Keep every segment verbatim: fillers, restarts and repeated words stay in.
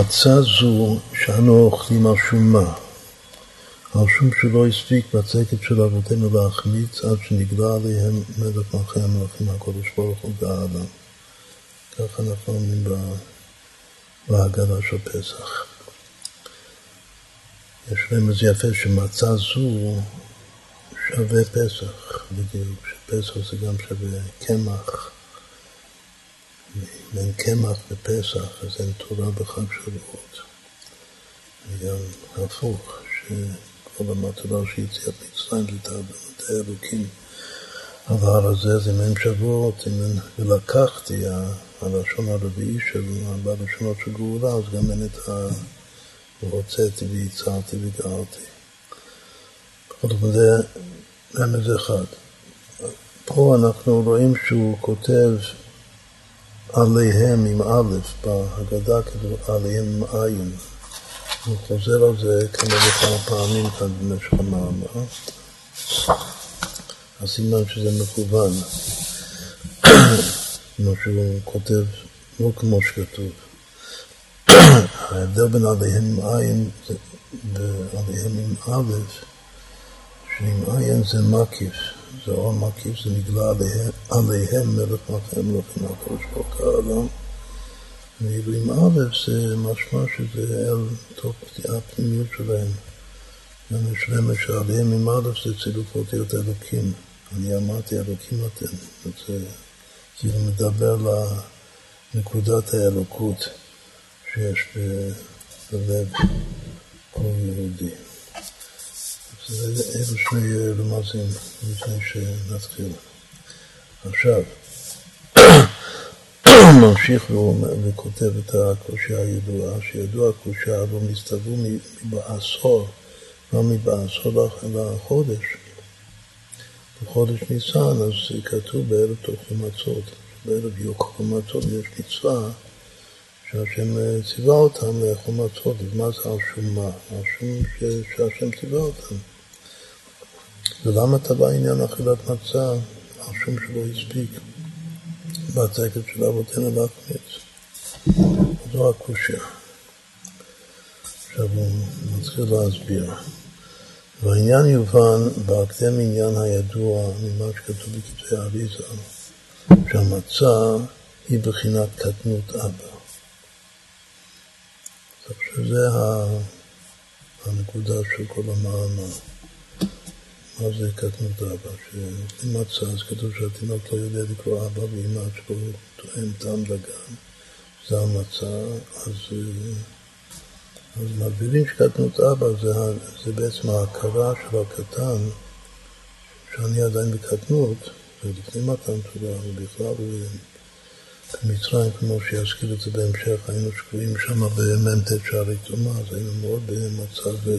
מצה זו שאנו אוכלים הרשום מה? הרשום שלא הספיק בצקת של אבותינו להחמיץ עד שנגלה עליהם מלך מלכי המלכים הקודש ברוך הוא בעלה. ככה אנחנו אומרים בהגדה של פסח. יש להם איזה יפה שמצה זו שווה פסח, בדיוק שפסח זה גם שווה קמח. בין קמח ופסח, אז אין תורה בחג שבועות. וגם הפוך, שכל המטרה שיציאת מצרים זה תאבנות האלוקים. אבל הזה זה מן שבועות, ולקחתי הלשון הרביעי שלו, בלשונות של גאולה, אז גם אין את ה... הוצאתי ויצרתי וגרתי. בכל זאת, זה רמז אחד. פה אנחנו רואים שהוא כותב עליהם עם א' בהגדה כתוב עליהם עם עין. הוא חוזר על זה כמה וכמה פעמים כאן במשך המאמר. הסימן שזה מכוון. כמו שהוא כותב, לא כמו שכתוב. ההבדל בין עליהם עם עין ועליהם עם א' שעם עין זה מקיף. זה אור מקיף, זה נגלה עליהם, עליהם מלך מלכי המלכים הקודש ברוך הוא בעלה. ואילו עם א' זה משמע שזה אל תוך פתיעה פנימיות שלהם. גם יש להם שעליהם עם א' זה צילוף אותיות אלוקים. אני אמרתי אלוקים אתם. זה כאילו מדבר לנקודת האלוקות שיש בלב כל יהודי. זה אלו שני רמזים לפני שנתחיל. עכשיו, ממשיך וכותב את הקושי הידועה, שידוע הקושי אבל מסתברו מבעשור, לא מבעשור לחודש. בחודש ניסן, אז כתוב בערב תאכלו מצות. בערב יאכלו מצות יש מצווה, שהשם ציווה אותם לאכול מצות. מה זה הרשום מה? הרשום שהשם ציווה אותם. ולמה טבע עניין אכילת מצה? הרשום שלא הספיק בצקת של אבותינו להחמיץ. זו הקושיה. עכשיו הוא מתחיל להסביר. והעניין יובן בהקדם עניין הידוע ממה שכתוב בכתבי האריזה, שהמצה היא בחינת קטנות אבא. עכשיו זה הנקודה של כל המאמר. מה זה קטנות אבא? כשאתם מצא, אז כתוב שהתינוק לא יודע לקרוא אבא ואמא עד שלא תואם טעם לגן. זה המצא, אז, אז מבינים שקטנות אבא זה, זה בעצם ההכרה של הקטן, שאני עדיין בקטנות, ולפני מתן תורה ובכלל במצרים, כמו שיזכיר את זה בהמשך, היינו שקועים שם במ"ט שערי טומאה, אז היינו מאוד במצב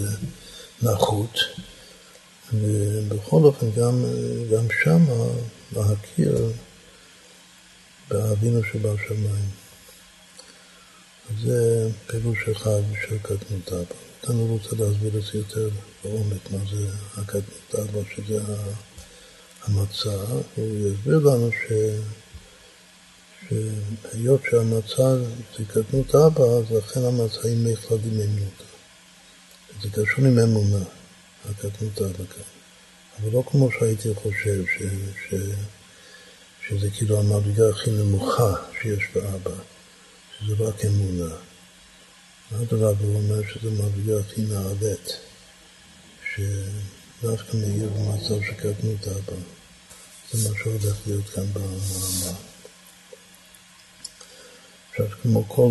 נחות. ובכל אופן גם, גם שם להכיר באבינו שבשמיים. זה פירוש אחד של קטנות אבא. אני רוצה להסביר את זה יותר בעומק מה זה הקטנות אבא, שזה המצע. הוא יסביר לנו ש... שהיות שהמצה זה קטנות אבא, אז לכן המצה היא מיוחד עם אמונות. זה קשור עם אמונה, הקטנות אבא כאן. אבל לא כמו שהייתי חושב ש, ש, שזה כאילו המדרגה הכי נמוכה שיש באבא, שזה רק אמונה. אדרבה הוא אומר שזה מדרגה הכי נעלית, שדווקא מאיר במצב של קטנות אבא. זה מה שהולך להיות כאן במאמר. עכשיו, כמו כל,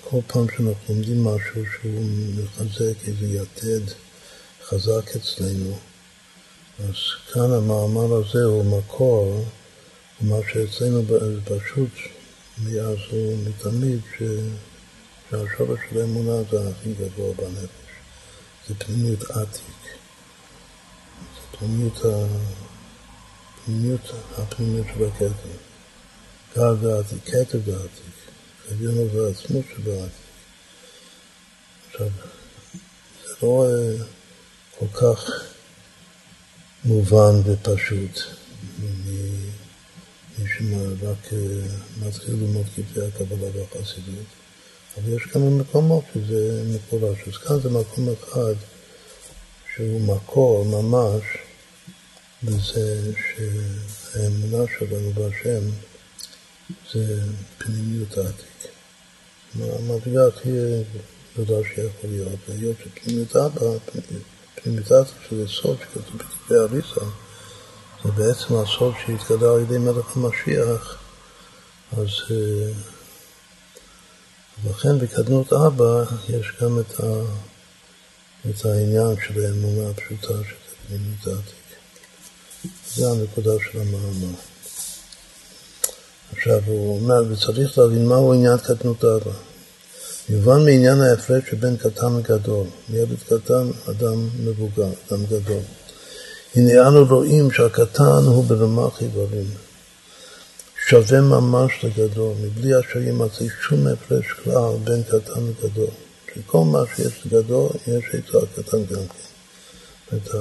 כל פעם שאנחנו לומדים משהו שהוא מחזק איזה יתד חזק אצלנו, אז כאן המאמר הזה הוא מקור, ומה שאצלנו פשוט מאז ומתמיד, ש... שהשורש של האמונה זה הכי גבוה בנפש. זה פנימיות עתיק. זה פנימיות, ה... פנימיות הפנימיות של הכתר. גר דעתיק, כתר דעתיק. הביאנו בעצמות שבאתי. עכשיו, זה לא כל כך מובן ופשוט. מי שמרק מתחיל ללמוד כתבי הקבלה והחסידות, אבל יש כמה מקומות שזה מפורש. אז כאן זה מקום אחד שהוא מקור ממש, וזה שהאמונה שלנו בהשם זה פנימיות העתיק. המדגת היא תודה שיכול להיות, והיות שפנימיות אבא, פנימיות עתיק שזה סוד שכתוב בכתבי אריסה, זה בעצם הסוד שהתגלה על ידי מלך המשיח. אז לכן בקדנות אבא יש גם את, ה, את העניין של האמונה הפשוטה של פנימיות העתיק. זה הנקודה של המאמר. עכשיו הוא אומר, וצריך להבין מהו עניין קטנות אבא. יובן מעניין ההפרש שבין קטן וגדול. מילד קטן, אדם מבוגר, אדם גדול. הנה אנו רואים שהקטן הוא ברמה חיברים. שווה ממש לגדול, מבלי אשר ימצא שום הפרש כלל בין קטן וגדול. שכל מה שיש לגדול, יש איתו הקטן גם כן. את ה...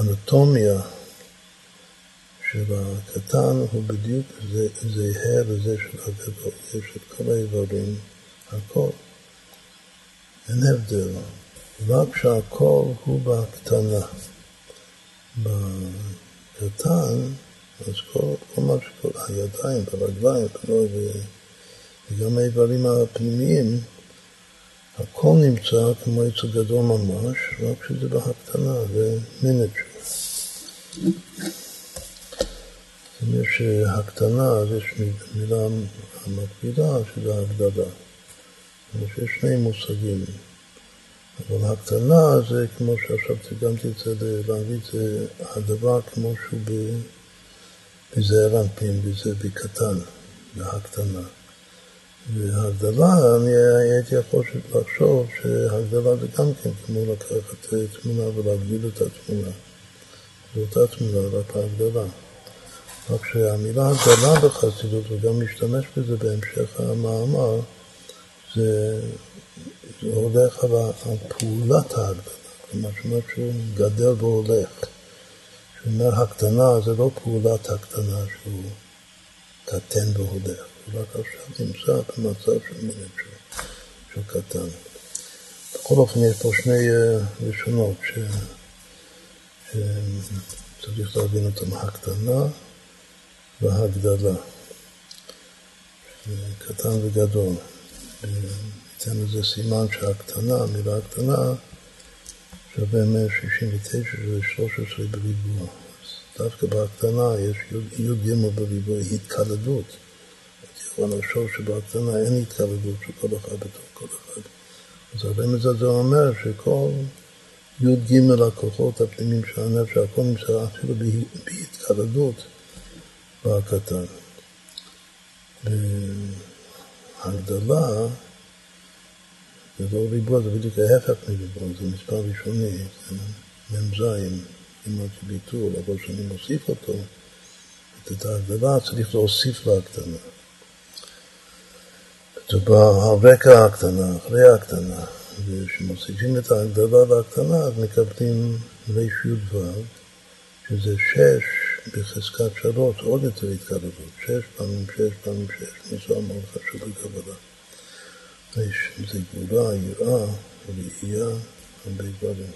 אנטומיה של הקטן הוא בדיוק זהה לזה של הגדול. יש את כל האיברים, הכל. אין הבדל. רק שהכל הוא בקטנה. בקטן, אז כל, כל מה שקורה, הידיים, הרגליים, וגם האיברים הפנימיים, הכל נמצא כמו יצא גדול ממש, רק שזה בהקטנה, זה מנג'ר. אם יש הקטנה, אז יש מילה המקבילה שזה הגדלה. יש שני מושגים. אבל הקטנה זה כמו שעכשיו גם תצא להגיד, זה הדבר כמו שהוא בזערן פים, וזה בקטן, בהקטנה. והגדלה, אני הייתי חושב לחשוב שהגדלה זה גם כן כמו לקחת תמונה ולהגדיל את התמונה. זו אותה תמונה, רק ההגדלה. רק שהמילה הגדלה בחסידות, וגם להשתמש בזה בהמשך המאמר, זה, זה הולך על פעולת ההגדלה. כלומר, שמשהו גדל והולך. שאומר, הקטנה זה לא פעולת הקטנה שהוא קטן והולך. רק עכשיו נמצא במצב של מנג'ר, של קטן. בכל אופן יש פה שני ראשונות ש... שצריך להבין אותם, הקטנה והגדלה. קטן וגדול. ניתן לזה סימן שהקטנה, המילה הקטנה, שווה מאה שישים ותשע ו-שלוש עשרה בריבוע. דווקא בהקטנה יש י"ג בריבוע, התקלדות. אבל השור שבהקטנה אין התקרבות של כל אחד בתוך כל אחד. אז הרמז הזה אומר שכל י"ג הכוחות הפנימיים של הנפש, הכל נמצא אפילו בהתקרבות בהקטן. בהגדלה, זה לא ריבוע, זה בדיוק ההפך מריבוע, זה מספר ראשוני, זה ממזיים, עם הביטול, אבל כשאני מוסיף אותו, את ההגדלה צריך להוסיף להקטנה. זה ברקע הקטנה, אחרי הקטנה, וכשמוסיפים את ההגדלה והקטנה, אז מקבלים רשיות וב, שזה שש בחזקת שלוש, עוד יותר התקרבות, שש פעמים, שש פעמים, שש, מסע מאוד חשוב בקבלה. זה גבולה, יראה, ראייה, הרבה גבלים.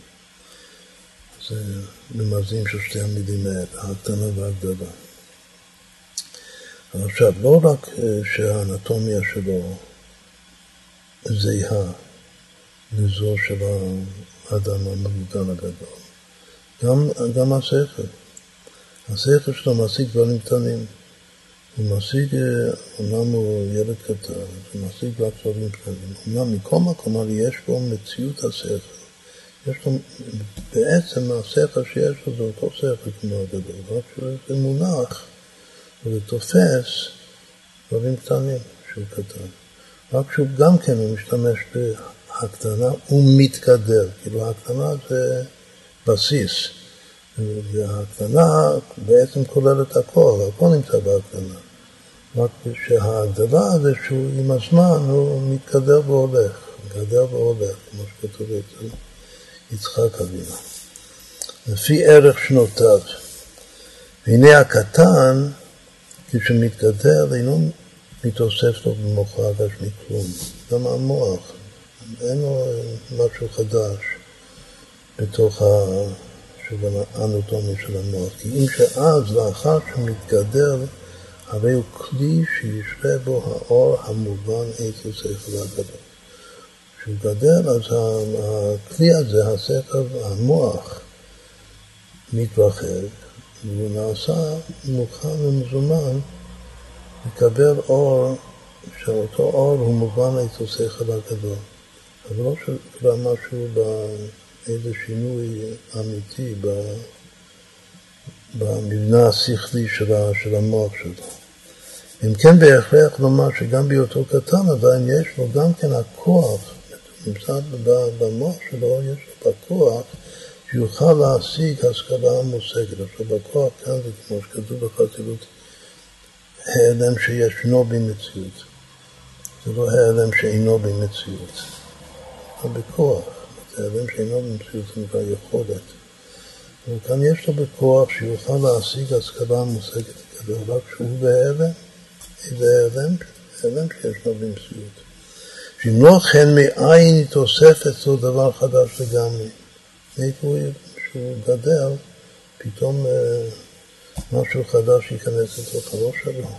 זה ממזים של שתי המילים האלה, ההקטנה וההגדלה. עכשיו, לא רק שהאנטומיה שלו זהה לזו של האדם המבוגר הגדול, גם, גם השכל. השכל שלו משיג דברים קטנים. הוא משיג, אומנם הוא ילד קטן, הוא משיג רק דברים קטנים. אומנם מכל מקום, אבל יש בו מציאות השכל. יש לו, בעצם השכל שיש לו זה אותו שכל כמו הגדול, רק שזה מונח. הוא תופס דברים קטנים שהוא קטן. רק שהוא גם כן הוא משתמש בהקטנה, הוא מתקדר. כאילו ההקטנה זה בסיס. וההקטנה בעצם כוללת הכל, הכל נמצא בהקטנה. רק שההגדלה זה שהוא עם הזמן הוא מתקדר והולך, מתקדר והולך, כמו שכתוב אצל יצחק אבינו. לפי ערך שנותיו. והנה הקטן כשמתגדל, אינו מתאוסף לו במוח חדש מכלום. גם המוח, אין לו משהו חדש בתוך האנטומיה של המוח. כי אם שאז, לאחר שמתגדר, הרי הוא כלי שישרה בו האור המובן איתו שכל הגדול. כשהוא גדר, אז הכלי הזה, השכל, המוח, מתרחב, והוא נעשה מוכן ומזומן לקבל אור, שאותו אור הוא מובן איתו שכל הגדול. אבל לא שקרה משהו באיזה שינוי אמיתי ב... במבנה השכלי של המוח שלו. אם כן בהכרח לומר שגם בהיותו קטן עדיין יש לו גם כן הכוח, נמצא במוח שלו, יש לו בכוח שיוכל להשיג השכלה המושגת. עכשיו בכוח כאן זה כמו שכתוב בחסידות, העלם שישנו במציאות. זה לא העלם שאינו במציאות. זה בכוח. זה העלם שאינו במציאות, זה נקרא יכולת. וכאן יש לו בכוח שיוכל להשיג השכלה המושגת כזו, רק שהוא בהלם, איזה הלם, הלם שיש לו במציאות. שאם לא כן מאין התאוסף אצלו דבר חדש לגמרי. איפה שהוא גדר, פתאום משהו חדש ייכנס לתוך הראש שלו.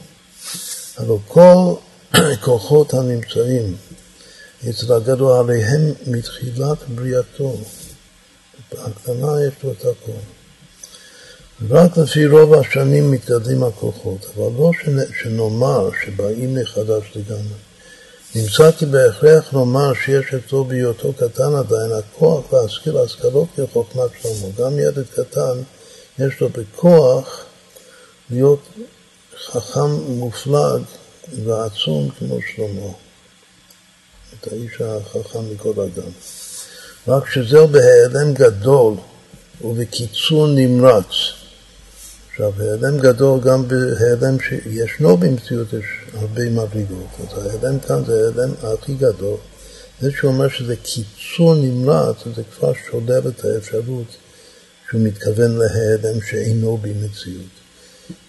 אבל כל כוחות הנמצאים אצל הגדול עליהם מתחילת בריאתו. הקטנה יש לו את הכל. רק לפי רוב השנים מתגדלים הכוחות, אבל לא שנאמר שבאים מחדש לגמרי. נמצא כי בהכרח נאמר שיש אצלו בהיותו קטן עדיין הכוח להשכיל השכלות כחוכמת שלמה. גם ילד קטן יש לו בכוח להיות חכם מופלג ועצום כמו שלמה. את האיש החכם מכל אדם. רק שזהו בהיעלם גדול ובקיצור נמרץ. עכשיו, ההיעלם גדול גם בהיעלם שישנו במציאות יש הרבה מדרגות. אז ההיעלם כאן זה ההיעלם הכי גדול. זה שאומר שזה קיצור נמרץ, זה כבר שולל את האפשרות שהוא מתכוון להיעלם שאינו במציאות.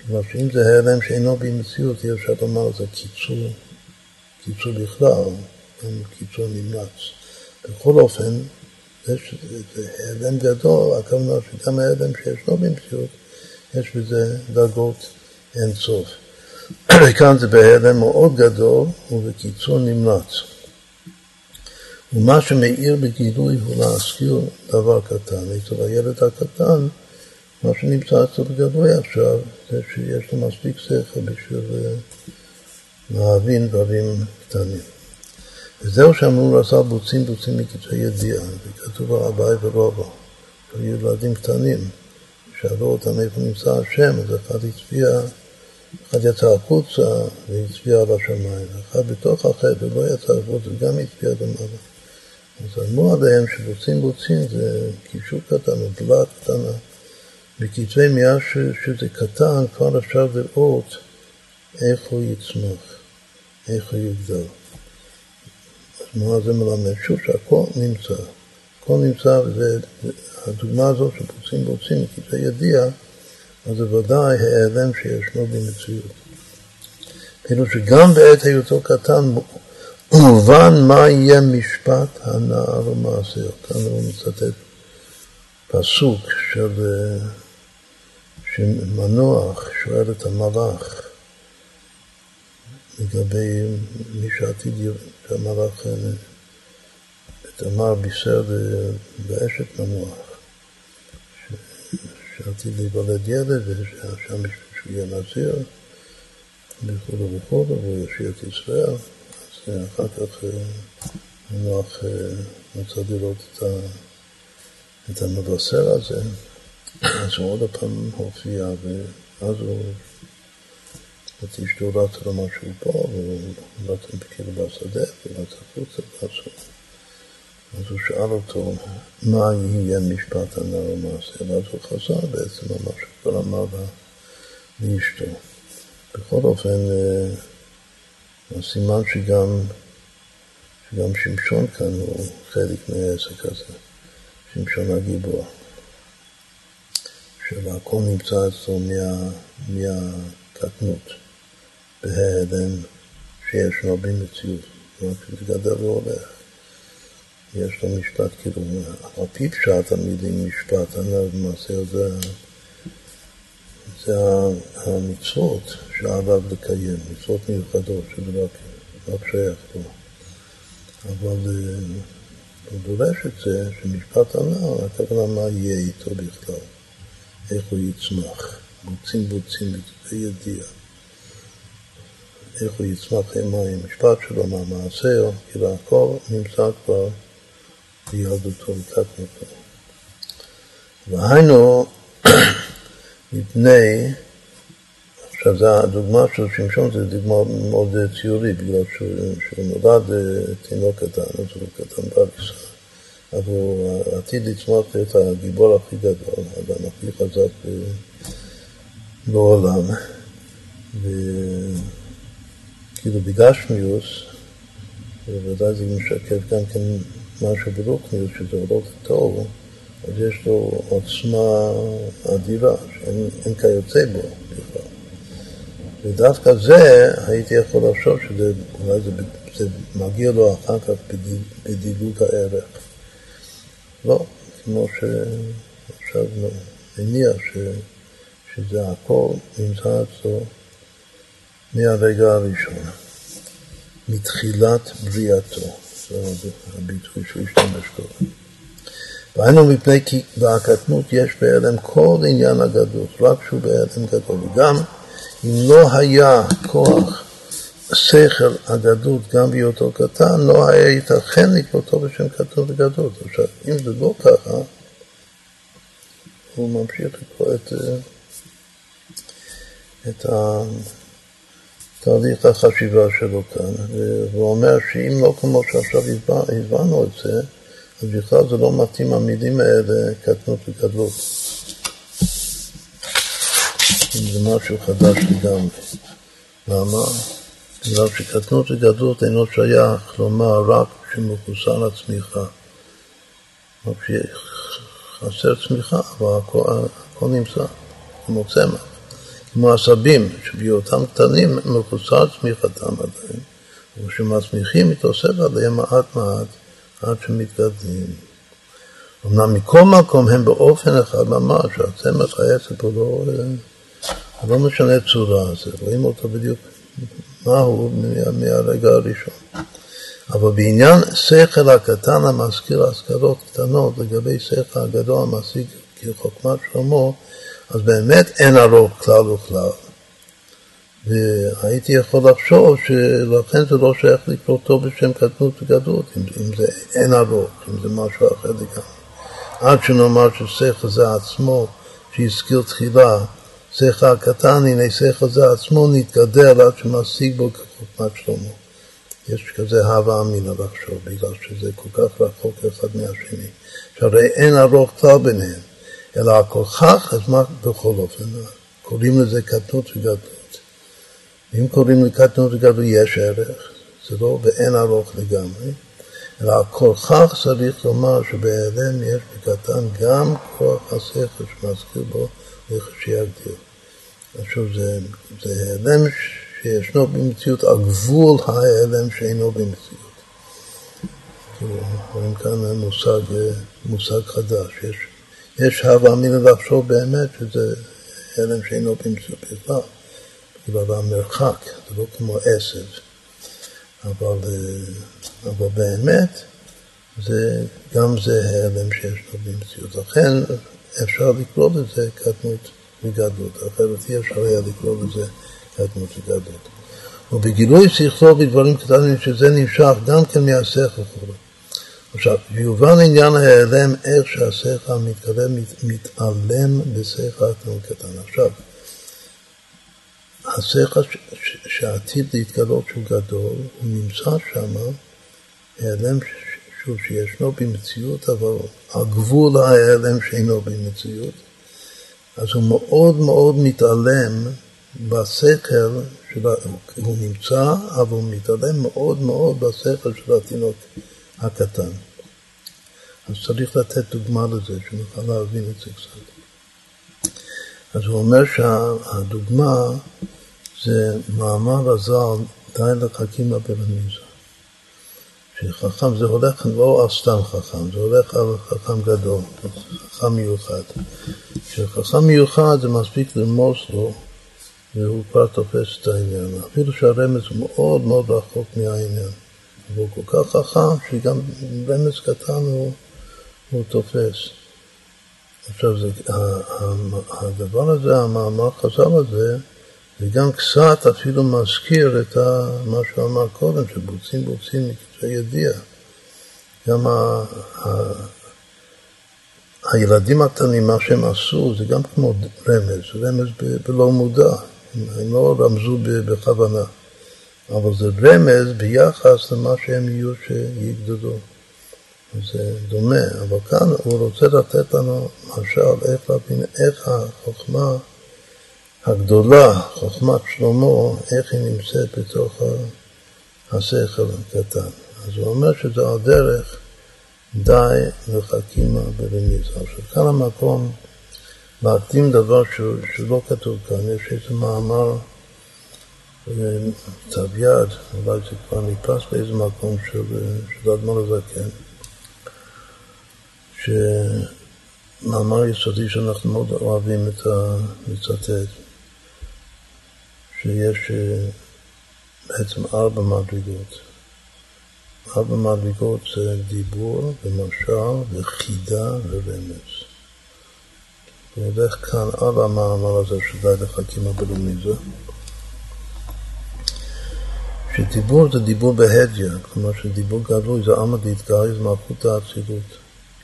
כלומר, שאם זה ההיעלם שאינו במציאות, יש שאתה אומר, זה קיצור, קיצור בכלל, גם קיצור נמרץ. בכל אופן, זה העלם גדול, הכוונה שגם העלם שישנו במציאות, יש בזה דרגות אינסוף. וכאן זה בהעלם מאוד גדול, ובקיצור נמלץ. ומה שמאיר בגילוי הוא להזכיר דבר קטן. אצל הילד הקטן, מה שנמצא אצל גדוי עכשיו, זה שיש לו מספיק שכל בשביל להבין דברים קטנים. וזהו שאמרו לעשה בוצים בוצים מקטעי ידיעה, וכתוב הרבי ורבא, ילדים קטנים, שאלו אותם איפה נמצא השם, אז אחד הצביע, אחד יצא החוצה והצביע על השמיים, אחד בתוך החטא ולא יצא החוצה, גם הצביע למעלה. אז אמרו עליהם שבוצים בוצים זה קישור קטן, דלת קטנה, בקטעי מיד שזה קטן, כבר אפשר לראות איך הוא יצמח, איך הוא יגדל. מה זה מלמד? שוב שהכל נמצא. הכל נמצא, והדוגמה הזאת שבוצים בוצים, כי זה ידיע, אז זה ודאי העלם שישנו במציאות. כאילו שגם בעת היותו קטן, מובן מה יהיה משפט הנער ומעשהו. כאן הוא מצטט פסוק של שמנוח שואל את המלאך, לגבי מי שעתיד שהמלאך בתמר בישר באשת מנוח שעתיד להיוולד ילד ושם שיהיה נזיר וכו' וכו' והוא ישיר את ישראל. אז אחר כך מנוח רוצה לראות את המבשר הזה, אז הוא עוד הפעם הופיע ואז הוא את אשתו רצה למשהו פה, והוא רצה כאילו בשדה, ורצה חוצה, אז הוא שאל אותו, מה יהיה משפט הנער ומעשה? ואז הוא חזר בעצם על מה שכבר אמר לאשתו. בכל אופן, הסימן שגם, שגם שמשון כאן הוא חלק מהעסק הזה, שמשון הגיבור, שהכל נמצא אצלו מהקטנות. בהיעלם שיש הרבה מציאות, רק מתגדל והולך. יש לו משפט כאילו, הפי פשע תמיד עם משפט, עליו מעשה זה, זה המצוות שעליו לקיים, מצוות מיוחדות שזה רק, רק שייך לו. אבל הוא דורש את זה, שמשפט עליו, הכוונה מה יהיה איתו בכלל, איך הוא יצמח, בוצים בוצים בידיעה. איך הוא יצמח עם המשפט שלו, מה המעשר, כי הכל נמצא כבר ביהדותו ותקנותו. והיינו, מפני, עכשיו זו הדוגמה של שמשון, זו דוגמה מאוד ציורית, בגלל שהוא נולד תינוק קטן, זה קטן בבקשה, אבל הוא עתיד לצמח את הגיבור הכי גדול, האדם הכי חזק בעולם. ו... כאילו בגשמיוס, ובוודאי זה משקף גם כן משהו ברוחניוס, שזה עולות טוב, אז יש לו עוצמה אדירה, שאין כיוצא בו בכלל. ודווקא זה, הייתי יכול לחשוב שזה אולי זה, זה מגיע לו אחר כך בדיל, בדילוג הערך. לא, כמו שעכשיו מניח ש, שזה הכל נמצא אצלו, מהרגע הראשון, מתחילת בריאתו, זה הביטוי שהוא השתמש קודם. והיינו מפני כי בהקטנות יש בעלם כל עניין הגדות, רק שהוא בעלם גדול, וגם אם לא היה כוח שכל הגדות, גם בהיותו קטן, לא היה ייתכן לקלותו בשם קטן וגדות. עכשיו, אם זה לא ככה, הוא ממשיך לקרוא את, את ה... תהליך החשיבה שלו כאן, והוא אומר שאם לא כמו שעכשיו הבנו את זה, אז בכלל זה לא מתאים המילים האלה, קטנות וגדלות. זה משהו חדש לגמרי. למה? בגלל שקטנות וגדלות אינו שייך, כלומר רק כשמחוסר הצמיחה. רק כשחסר צמיחה, אבל הכל נמצא, כמו צמח. כמו עשבים, שביותם קטנים מחוסר צמיחתם עדיין, ושמצמיחים מתאוסף עליהם מעט מעט, עד שמתגדלים. אמנם מכל מקום הם באופן אחד ממש, הצמח העצב הוא לא, לא משנה צורה, אז רואים אותו בדיוק מהו מהרגע הראשון. אבל בעניין שכל הקטן המזכיר השכלות קטנות, לגבי שכל הגדול המשיג כחוכמת שלמה, אז באמת אין הרוב כלל וכלל. והייתי יכול לחשוב שלכן זה לא שייך לקלותו בשם קטנות וגדלות, אם, אם זה אין הרוב, אם זה משהו אחר לגמרי. עד שנאמר ששכל זה עצמו, שהזכיר תחילה, שכל הקטן, הנה שכל זה עצמו נתגדל עד שמשיג בו כחוכמת שלמה. יש כזה הווה אמינה לחשוב, בגלל שזה כל כך רחוק אחד מהשני. שהרי אין הרוב כלל ביניהם. אלא כל כך, אז מה בכל אופן? קוראים לזה קטנות וגדלות. אם קוראים לקטנות וגדלות יש ערך, זה לא ואין ארוך לגמרי, אלא כל כך צריך לומר שבעלם יש בקטן גם כוח השכל שמזכיר בו וכשיגדיר. עכשיו זה, זה העלם שישנו במציאות, הגבול העלם שאינו במציאות. רואים כאן מושג, מושג חדש, יש יש הווה אמינה לחשוב באמת שזה הלם שאינו במציאות בכלל, בגלל המרחק, זה לא כמו עשב, אבל, אבל באמת זה, גם זה הלם שישנו במציאות. לכן אפשר לקרוא לזה קטנות וגדלות, אחרת אי אפשר היה לקרוא לזה קטנות וגדלות. ובגילוי שכלו בדברים קטנים שזה נמשך גם כן מהשכל כולו. עכשיו, יובן עניין ההיעלם, איך שהשכר המתקדם מתעלם בשכר הקטן. עכשיו, השכר שעתיד להתגלות שהוא גדול, הוא נמצא שם, ההיעלם שישנו במציאות, אבל הגבול ההיעלם שאינו במציאות, אז הוא מאוד מאוד מתעלם בשכר, הוא נמצא, אבל הוא מתעלם מאוד מאוד בשכר של התינוק. הקטן. אז צריך לתת דוגמה לזה, שנוכל להבין את זה קצת. אז הוא אומר שהדוגמה זה מאמר הזל די לחכים הברמיזה. שחכם זה הולך לא על סתם חכם, זה הולך על חכם גדול, חכם מיוחד. כשחכם מיוחד זה מספיק ללמוד לו, והוא כבר תופס את העניין. אפילו שהרמז מאוד מאוד רחוק מהעניין. והוא כל כך חכם שגם רמז קטן הוא, הוא תופס. עכשיו, זה, הדבר הזה, המאמר חז"ל הזה, זה גם קצת אפילו מזכיר את מה שאמר קודם, שבוצים בוצים מכתבי ידיעה. גם ה, ה, הילדים הקטנים, מה שהם עשו, זה גם כמו רמז, רמז ב, בלא מודע, הם לא רמזו בכוונה, אבל זה רמז ביחס למה שהם יהיו שיגדלו. זה דומה, אבל כאן הוא רוצה לתת לנו משל איך להבין איך החוכמה הגדולה, חוכמת שלמה, איך היא נמצאת בתוך השכל הקטן. אז הוא אומר שזה הדרך די לחכימה ברמיזה. עכשיו כאן המקום להתאים דבר שלא כתוב כאן, יש איזה מאמר כתב יד, אולי זה כבר נפס באיזה מקום של אדמו"ר הזקן, שמאמר יסודי שאנחנו מאוד אוהבים את המצטט, שיש בעצם ארבע מדרגות. ארבע מדרגות זה דיבור ומשל וחידה ורמז. הוא הולך כאן על המאמר הזה שדי לחכימה ברמיזה, שדיבור זה דיבור בהדיה, כלומר שדיבור גלוי זה עמד להתגריז מהחוט האצילות.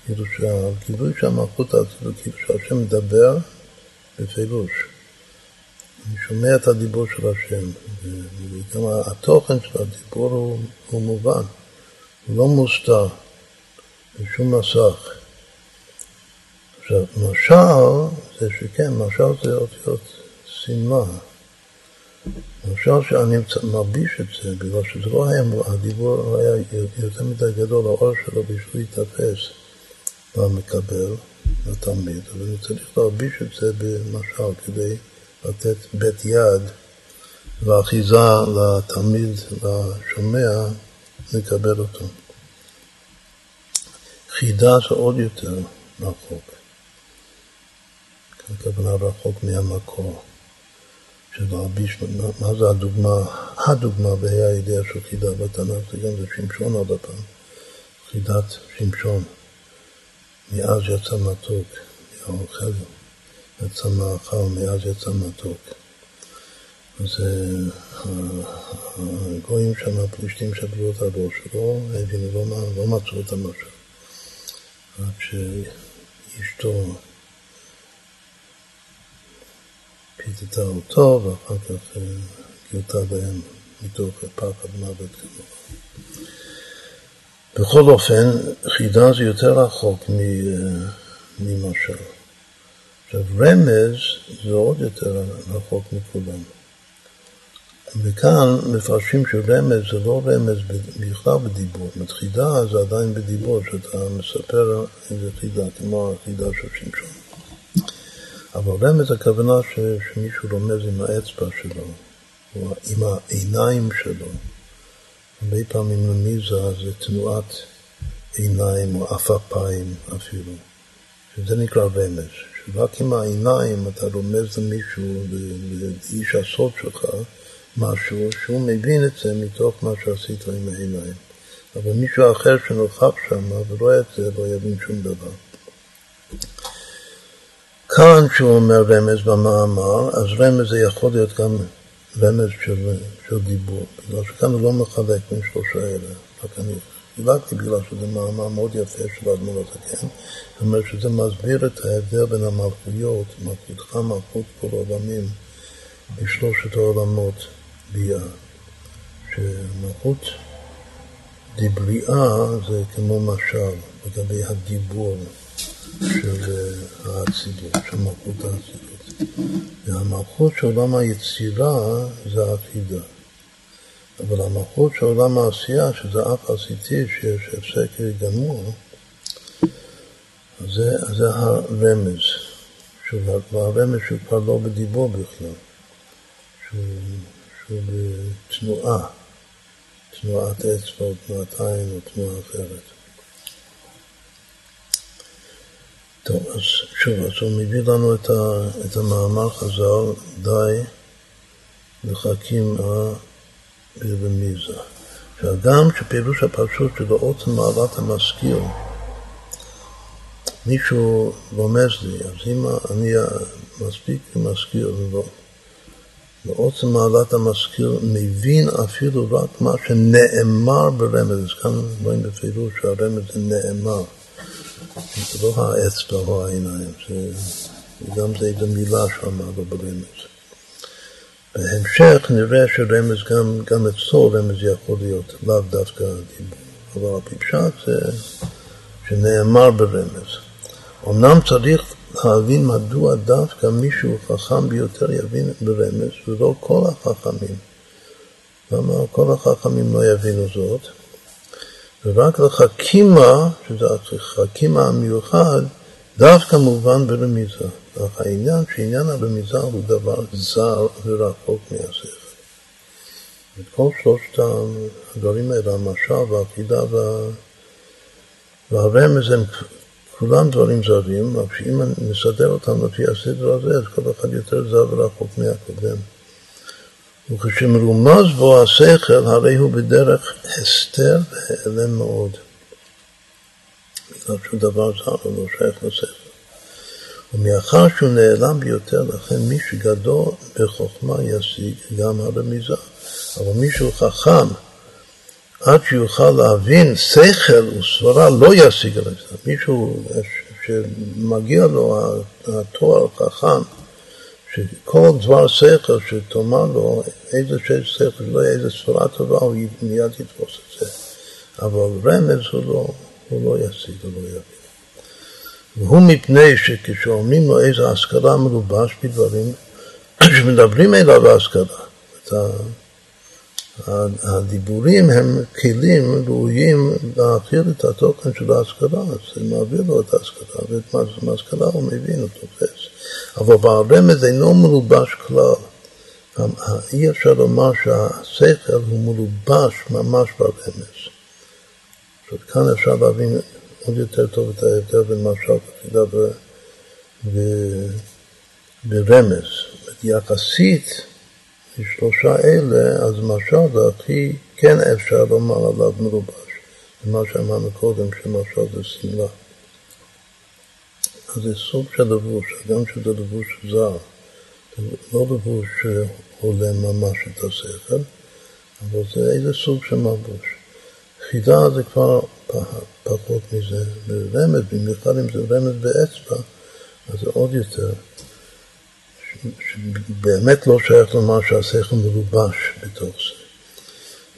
כאילו שהגילוי שהמלכות האצילות, כאילו שהשם מדבר בפילוש. אני שומע את הדיבור של השם, וגם התוכן של הדיבור הוא, הוא מובן, הוא לא מוסתר בשום מסך. עכשיו, משל זה שכן, משל זה אותיות סימה. משל שאני מרביש את זה, בגלל שזה לא היה, הדיבור היה יותר מדי גדול, האור שלו בשביל להתאפס. והמקבל לתלמיד, אבל אני צריך להרביש את זה במשל כדי לתת בית יד ואחיזה לתלמיד, לשומע, לקבל אותו. חידה זה עוד יותר רחוק, ככוונה רחוק מהמקור של להרביש. מה זה הדוגמה? הדוגמה בה"א הידיעה של חידה בתנ"ך זה גם זה שמשון עוד הפעם, חידת שמשון. מאז יצא מתוק, האוכל יצא מאכל, מאז יצא מתוק. אז הגויים שם, הפלישתים שבלו את הראש שלו, הבינו, לא מצאו את המשל. רק שאשתו פיתתה אותו, ואחר כך גירתה בהם מתוך פחד מוות כמובן. בכל אופן, חידה זה יותר רחוק ממשל. עכשיו, רמז זה עוד יותר רחוק מכולם. וכאן מפרשים שרמז זה לא רמז בכלל בדיבור. חידה זה עדיין בדיבור, שאתה מספר איזה חידה, כמו החידה של שמשון. אבל רמז הכוונה שמישהו רומז עם האצבע שלו, או עם העיניים שלו. הרבה פעמים רמיזה זה תנועת עיניים או אפפיים אפילו, שזה נקרא רמז, שרק עם העיניים אתה רומז למישהו, לאיש הסוד שלך, משהו שהוא מבין את זה מתוך מה שעשית עם העיניים. אבל מישהו אחר שנוכח שם ורואה את זה לא יבין שום דבר. כאן שהוא אומר רמז במאמר, אז רמז זה יכול להיות גם רמז של, של דיבור, בגלל שכאן הוא לא מחלק בין שלושה אלה, רק אני חילקתי בגלל שזה מאמר מאוד יפה של האדמו"ר הזקן, זאת אומרת שזה מסביר את ההבדל בין המלכויות, מלכותך, מלכות כל העולמים, בשלושת העולמות ביאה, שמלכות דיבריאה זה כמו משל, לגבי הדיבור של האצילות, של מלכות האצילות. והמלכות של עולם היצירה זה העתידה, אבל המלכות של עולם העשייה, שזה אף עשיתי שיש הפסק גמור, זה, זה הרמז, והרמז שהוא כבר לא בדיבור בכלל, שהוא, שהוא בתנועה, תנועת אצבע או תנועת עין או תנועה אחרת. טוב, אז שוב, אז הוא מביא לנו את, ה, את המאמר חז"ל, די לחכימא ברמיזה. שהגם שפירוש הפשוט שלו אות מעלת המשכיל, מישהו רומז לי, אז אם אני מספיק משכיל ולא. ועוצם מעלת המשכיל מבין אפילו רק מה שנאמר ברמז. אז כאן רואים בפירוש שהרמז זה נאמר. זה לא האצבע או העיניים, גם זה איזו מילה שעמדה ברמז. בהמשך נראה שרמז, גם, גם אצלו רמז יכול להיות, לאו דווקא הדיבור. אבל הפשט זה שנאמר ברמז. אמנם צריך להבין מדוע דווקא מישהו חכם ביותר יבין ברמז, ולא כל החכמים. למה כל החכמים לא יבינו זאת? ורק לחכימה, שזה החכימה המיוחד, דווקא מובן ברמיזה. אך העניין שעניין הרמיזה הוא דבר זר ורחוק מהשכל. וכל שלושת הדברים האלה, המשל והחידה והרמז הם כולם דברים זרים, אבל שאם נסדר אותם לפי הסדר הזה, אז כל אחד יותר זר ורחוק מהקודם. וכשמרומז בו השכל, הרי הוא בדרך הסתר והעלם מאוד. בגלל שהוא דבר זר, הוא לא שייך לשכל. ומאחר שהוא נעלם ביותר, לכן מי שגדול בחוכמה ישיג גם הרמיזה. אבל מישהו חכם, עד שיוכל להבין שכל וסברה לא ישיג על זה. מישהו שמגיע לו התואר חכם, שכל דבר שכל שתאמר לו איזה שכל שכל, לא יהיה איזה סברה טובה, הוא מיד יתפוס את זה. אבל רמז הוא לא, הוא לא ישיג, הוא לא יבין. והוא מפני שכשאומרים לו איזה השכלה מלובש בדברים, כשמדברים אליו ההשכלה, את ה... הדיבורים הם כלים ראויים להכיר את התוכן של ההשכלה, אז זה מעביר לו את ההשכלה, ואת מההשכלה הוא מבין, הוא תופס. אבל ברמז אינו מלובש כלל. אי אפשר לומר שהשכל הוא מלובש ממש ברמז. עכשיו כאן אפשר להבין עוד יותר טוב את ההבדל בין משל וחידה ברמז. יחסית שלושה אלה, אז משל הכי כן אפשר לומר עליו מלובש. מה שאמרנו קודם, שמשל זה סמלה. אז זה סוג של לבוש, גם שזה לבוש זר. לא לבוש שהולם ממש את השכל, אבל זה איזה סוג של מבוש. חידה זה כבר פחות מזה. ברמז, במיוחד אם זה רמז באצבע, אז זה עוד יותר. שבאמת לא שייך לומר שהשכל מלובש בתוך זה.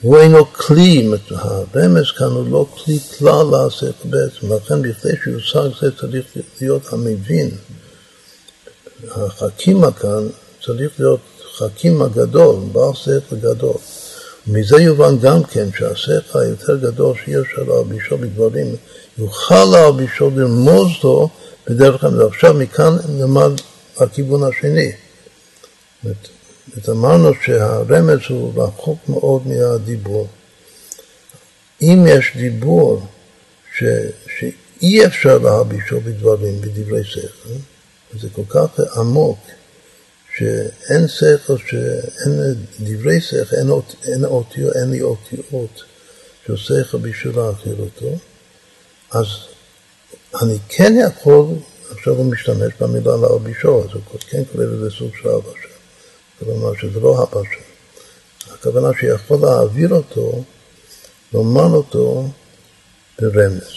הוא אינו כלי, הרמז כאן הוא לא כלי כלל להשכל בעצם, לכן בכדי שיושג זה צריך להיות המבין. החכימה כאן צריך להיות חכימה גדול, בעל שכל גדול. מזה יובן גם כן שהשכל היותר גדול שיש על הרבישו בדברים, יוכל הרבישו לרמוז לו בדרך כלל. ועכשיו מכאן נמד הכיוון השני. אמרנו שהרמז הוא רחוק מאוד מהדיבור. אם יש דיבור ש... שאי אפשר להבישו בדברים, בדברי שכל, זה כל כך עמוק, שאין שכל, שאין דברי שכל, אין, אות... אין אותיות, אין לי אותיות, ששכל בשביל להכיר אותו, אז אני כן יכול... עכשיו הוא משתמש במילה להרבישו, אז הוא כן קורא לזה סוג של הבשה. כלומר שזה לא הבשה. הכוונה שיכול להעביר אותו, לומר אותו ברמז.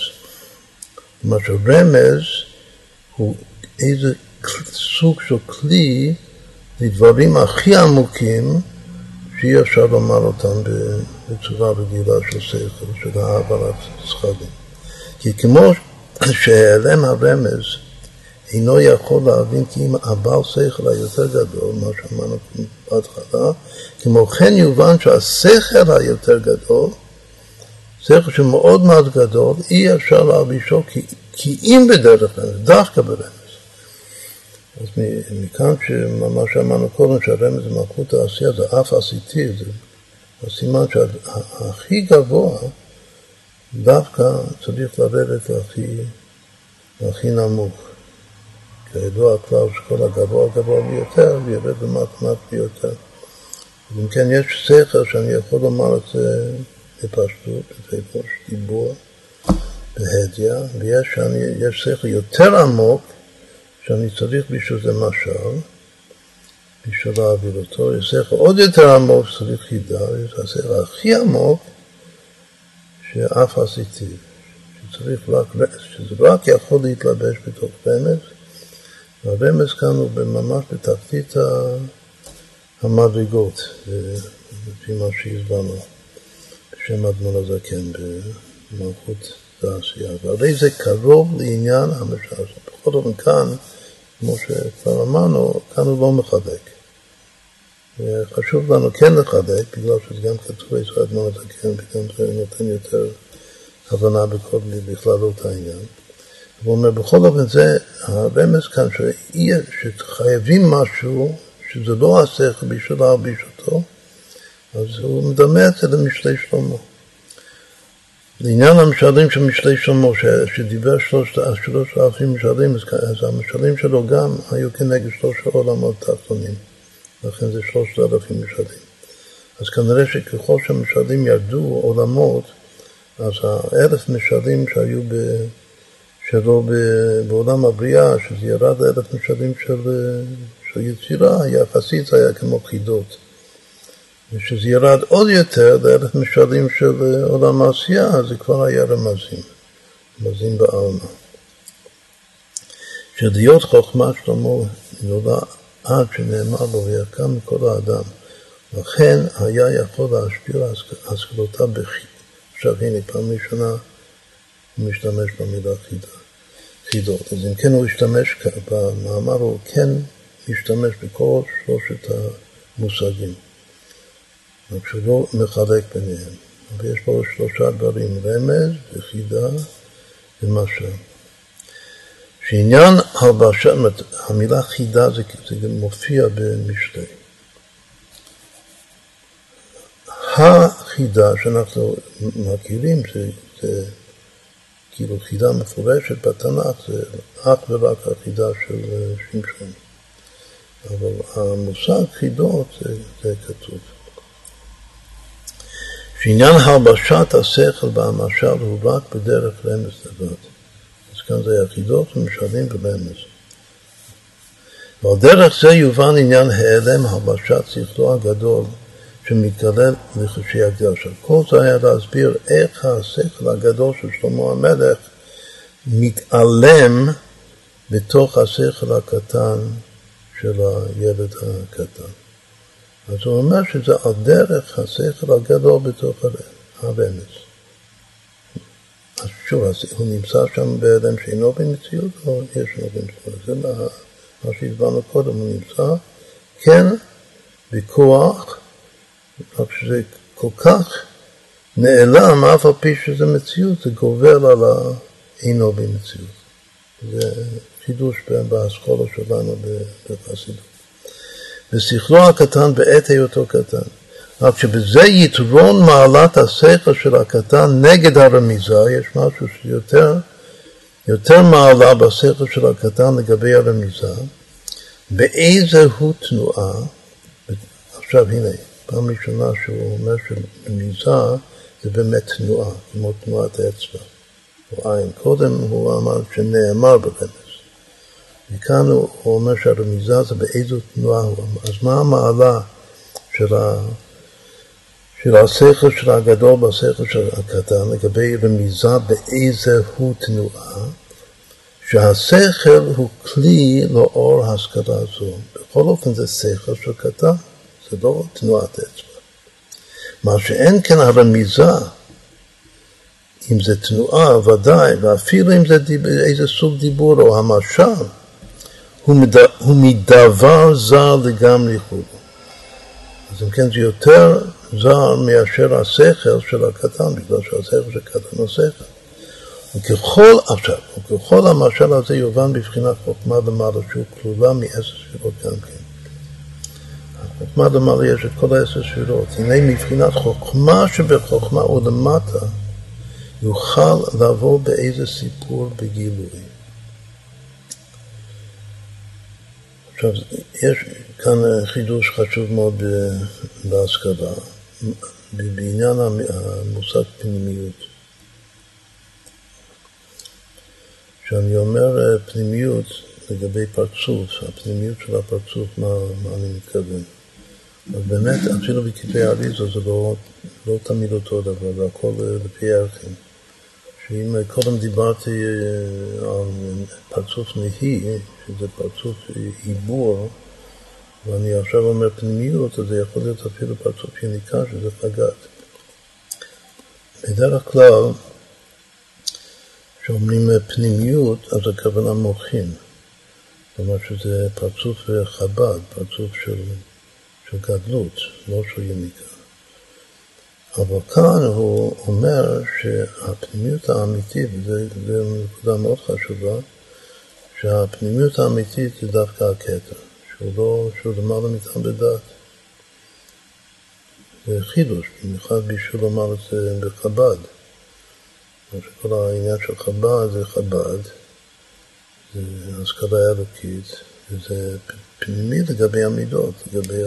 כלומר שרמז הוא איזה סוג של כלי לדברים הכי עמוקים שאי אפשר לומר אותם בצורה רגילה של שכל, של העברת שכלים. כי כמו שהעלם הרמז אינו יכול להבין כי אם הבעל שכל היותר גדול, מה שאמרנו בהתחלה, כמו כן יובן שהשכל היותר גדול, שכל שמאוד מאוד גדול, אי אפשר להבישו, כי, כי אם בדרך כלל, דווקא ברמז. אז מכאן שמה שאמרנו קודם, שהרמז מלכות העשייה, זה אף עשיתי, זה הסימן שהכי גבוה דווקא צריך לרדת להכי נמוך. כידוע הכלל שכל הגבוה הגבוה ביותר וירד למטמט ביותר. אם כן יש שכר שאני יכול לומר את זה בפשטות, בפשטות דיבור, בהדיה, ויש שכר יותר עמוק שאני צריך בשביל זה משל, בשביל להעביר אותו. יש שכר עוד יותר עמוק, צריך חידה, יש השכר הכי עמוק שאף עשיתי, שצריך רק, שזה רק יכול להתלבש בתוך רמז, והרמז כאן הוא ממש בתחתית המדרגות, לפי מה שהזבנו, בשם אדמו"ר הזקן במערכות תעשייה. והרי זה קרוב לעניין המשל. בכל אופן כאן, כמו שכבר אמרנו, כאן הוא לא מחדק. חשוב לנו כן לחדק, בגלל שזה גם כתוב ישראל אדמו"ר הזקן, וגם זה נותן יותר הבנה בכל בכללות העניין. הוא אומר, בכל אופן זה, הרמז כאן שחייבים משהו, שזה לא השכל בשביל להרביש אותו, אז הוא מדמה את זה למשלי שלמה. לעניין המשלים של משלי שלמה, שדיבר שלוש אלפים משלים, אז המשלים שלו גם היו כנגד שלוש העולמות תחתונים, לכן זה שלושת אלפים משלים. אז כנראה שככל שהמשלים ירדו עולמות, אז האלף משלים שהיו ב... שלו בעולם הבריאה, שזה ירד לאלף משלים של... שיצירה יחסית היה כמו חידות, ושזה ירד עוד יותר לאלף משלים של עולם העשייה, אז זה כבר היה רמזים, רמזים בעלמא. שדיות חוכמה שלמה נולדה עד שנאמר לו ויקם מכל האדם, לכן היה יכול להשפיע השכלותיו בחידות. עכשיו הנה פעם ראשונה הוא משתמש במילה חידות, אז אם כן הוא השתמש במאמר, הוא כן להשתמש בכל שלושת המושגים. רק שלא מחלק ביניהם. אבל יש פה שלושה דברים, רמז וחידה ומשל. שעניין הבשם, המילה חידה זה, זה מופיע במשלי. החידה שאנחנו מכירים זה, זה כאילו חידה מפורשת בתנ"ך, זה אך ורק החידה של שמשון. אבל המושג חידות זה, זה כתוב. שעניין הרבשת השכל והמשל הוא רק בדרך רמז לבד. אז כאן זה יחידות ומשלים ברמז. ועל דרך זה יובן עניין העלם הרבשת שכלו הגדול שמתגלה לחשי הקדש. כל זה היה להסביר איך השכל הגדול של שלמה המלך מתעלם בתוך השכל הקטן של הילד הקטן. אז הוא אומר שזה על דרך השכל הגדול בתוך הרמז. אז שוב, הוא נמצא שם בעלם שאינו במציאות, או יש לו במציאות. זה מה שהזברנו קודם, הוא נמצא, כן, בכוח, רק שזה כל כך נעלם, אף על פי שזה מציאות, זה גובר על האינו במציאות. זה... חידוש באסכולה שלנו בחסידות. בשכלו הקטן בעת היותו קטן. רק שבזה יתרון מעלת השכל של הקטן נגד הרמיזה, יש משהו שיותר יותר מעלה בשכל של הקטן לגבי הרמיזה, באיזהו תנועה, עכשיו הנה, פעם ראשונה שהוא אומר שרמיזה זה באמת תנועה, כמו תנועת האצבע. או עין קודם הוא אמר שנאמר ברמז. וכאן הוא אומר שהרמיזה זה באיזו תנועה הוא אמר. אז מה המעלה של, ה... של השכל של הגדול בשכל של הקטן לגבי רמיזה באיזהו תנועה? שהשכל הוא כלי לאור השכלה זו. בכל אופן זה שכל של קטן, זה לא תנועת אצבע. מה שאין כן הרמיזה, אם זה תנועה ודאי, ואפילו אם זה דיב... איזה סוג דיבור או המשל, הוא מדבר זר לגמרי חובה. אז אם כן, זה יותר זר מאשר השכל של הקטן, בגלל שהשכל של קטן השכל. וככל עכשיו, וככל המשל הזה יובן בבחינת חוכמה למעלה, שהוא כלולה מעשר שכלות גם כן. מה דמר יש את כל העשר ספירות? הנה מבחינת חוכמה שבחוכמה עוד למטה יוכל לעבור באיזה סיפור בגילוי. עכשיו, יש כאן חידוש חשוב מאוד בהשכלה, בעניין המושג פנימיות. כשאני אומר פנימיות לגבי פרצוף, הפנימיות של הפרצוף, מה, מה אני מתכוון? אבל באמת, אפילו בכתבי אריזה זה לא, לא תמיד אותו דבר, זה הכל לפי ערכים. שאם קודם דיברתי על פרצוף נהי, שזה פרצוף עיבור, ואני עכשיו אומר פנימיות, אז זה יכול להיות אפילו פרצוף יניקה, שזה חגת. בדרך כלל, כשאומרים פנימיות, אז הכוונה מוחין. זאת אומרת שזה פרצוף חב"ד, פרצוף של... של גדלות, לא של יניקה. אבל כאן הוא אומר שהפנימיות האמיתית, וזו נקודה מאוד חשובה, שהפנימיות האמיתית זה דווקא הקטע, שהוא לא, שהוא למעלה מטעם בדעת. זה חידוש, במיוחד בשביל לומר את זה בחב"ד. כל העניין של חב"ד זה חב"ד, זה השכלה אלוקית, וזה פנימי לגבי המידות, לגבי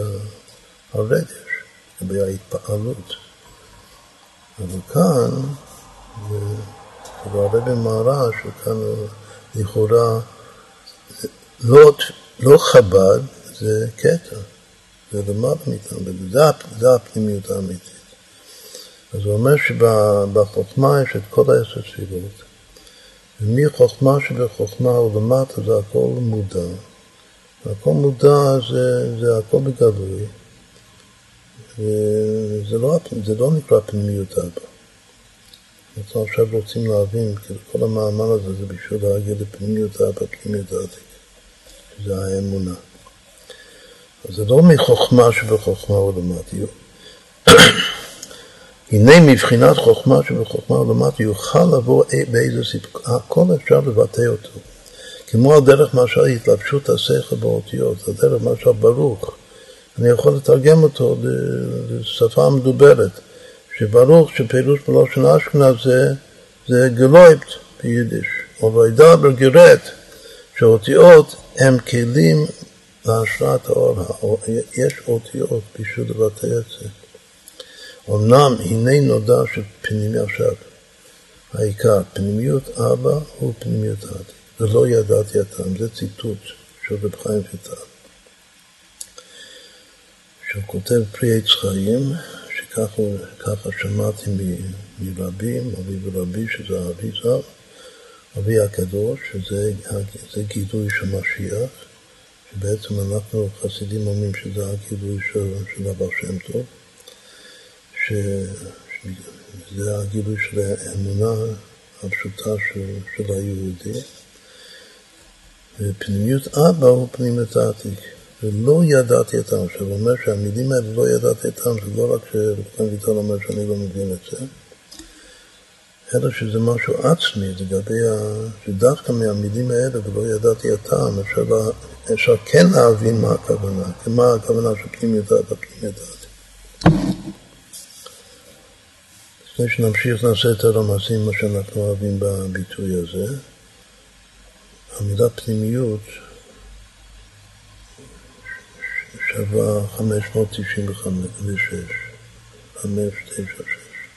הרגש, לגבי ההתפעלות. אבל כאן, הרב במערה, שכאן לכאורה, לא, לא חב"ד, זה קטע. זה למעלה מטעם בדעת, זה הפנימיות האמיתית. אז הוא אומר שבחוכמה יש את כל העשר ספירות, ומחוכמה שבחוכמה ולמטה זה הכל מודע. הכל מודע זה, זה הכל בגברי, וזה לא, זה לא נקרא פנימיות אבא. אנחנו עכשיו רוצים להבין, כי כל המאמר הזה זה בשביל להגיע לפנימיות אבא, פנימיות עתיק, שזה האמונה. אז זה לא מחוכמה שבחוכמה ולמטה. הנה מבחינת חוכמה שבחוכמה ולמטה יוכל לבוא באיזה סיפור, הכל אפשר לבטא אותו. כמו הדרך מה שההתלבשות השכל באותיות, הדרך מה שהברוך, אני יכול לתרגם אותו לשפה מדוברת, שברוך שפירוש בלושן אשכנז זה, זה גלויבט ביידיש, או וידבר גרט, שאותיות הם כלים להשראת האור, יש אותיות בשביל לבטא את זה. אמנם הנה נודע שפנימי עכשיו, העיקר פנימיות אבא הוא פנימיות עתיק. ולא ידעתי אתם, זה ציטוט של רב חיים ויטאל, שהוא כותב פרי עץ חיים, שככה שמעתי מרבים, אבי ורבי, שזה אבי ז"ל, אבי הקדוש, שזה גילוי של משיח, שבעצם אנחנו חסידים אומרים שזה הגילוי של הבעל שם טוב, שזה הגילוי של האמונה הפשוטה של היהודי, ופנימיות אבא הוא פנימיות עתיק, ולא ידעתי את העם. עכשיו אומר שהמילים האלה לא ידעתי את העם, זה לא רק שרב ויטאל אומר שאני לא מבין את זה, אלא שזה משהו עצמי, שדווקא מהמילים האלה ולא ידעתי את העם, אפשר כן להבין מה הכוונה, מה הכוונה של פנימיות אבא, פנימיות עתיק. לפני שנמשיך נעשה את הרמזים, מה שאנחנו אוהבים בביטוי הזה. המילה פנימיות שווה חמש מאות תשעים וחמש, חמש תשע שש.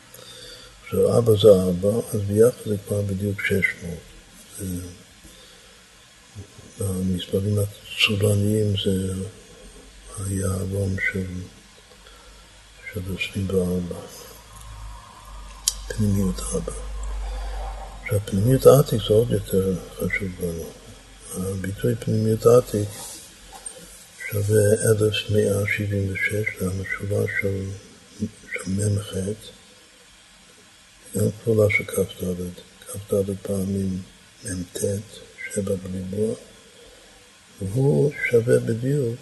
עכשיו אבא זה אבא, אז ביחד זה כבר בדיוק שש מאות. המספרים הצורניים זה היה אבום של, של עשרים וארבע. פנימיות אבא. עכשיו, פנימיות עתיק זה עוד יותר חשוב לנו. הביטוי פנימיות עתיק שווה אלף מאה שבעים ושש, זה המשולש של, של ממחת. גם פעולה של כ"ד, כ"ד פעמים מ"ט, שבע בריבוע, והוא שווה בדיוק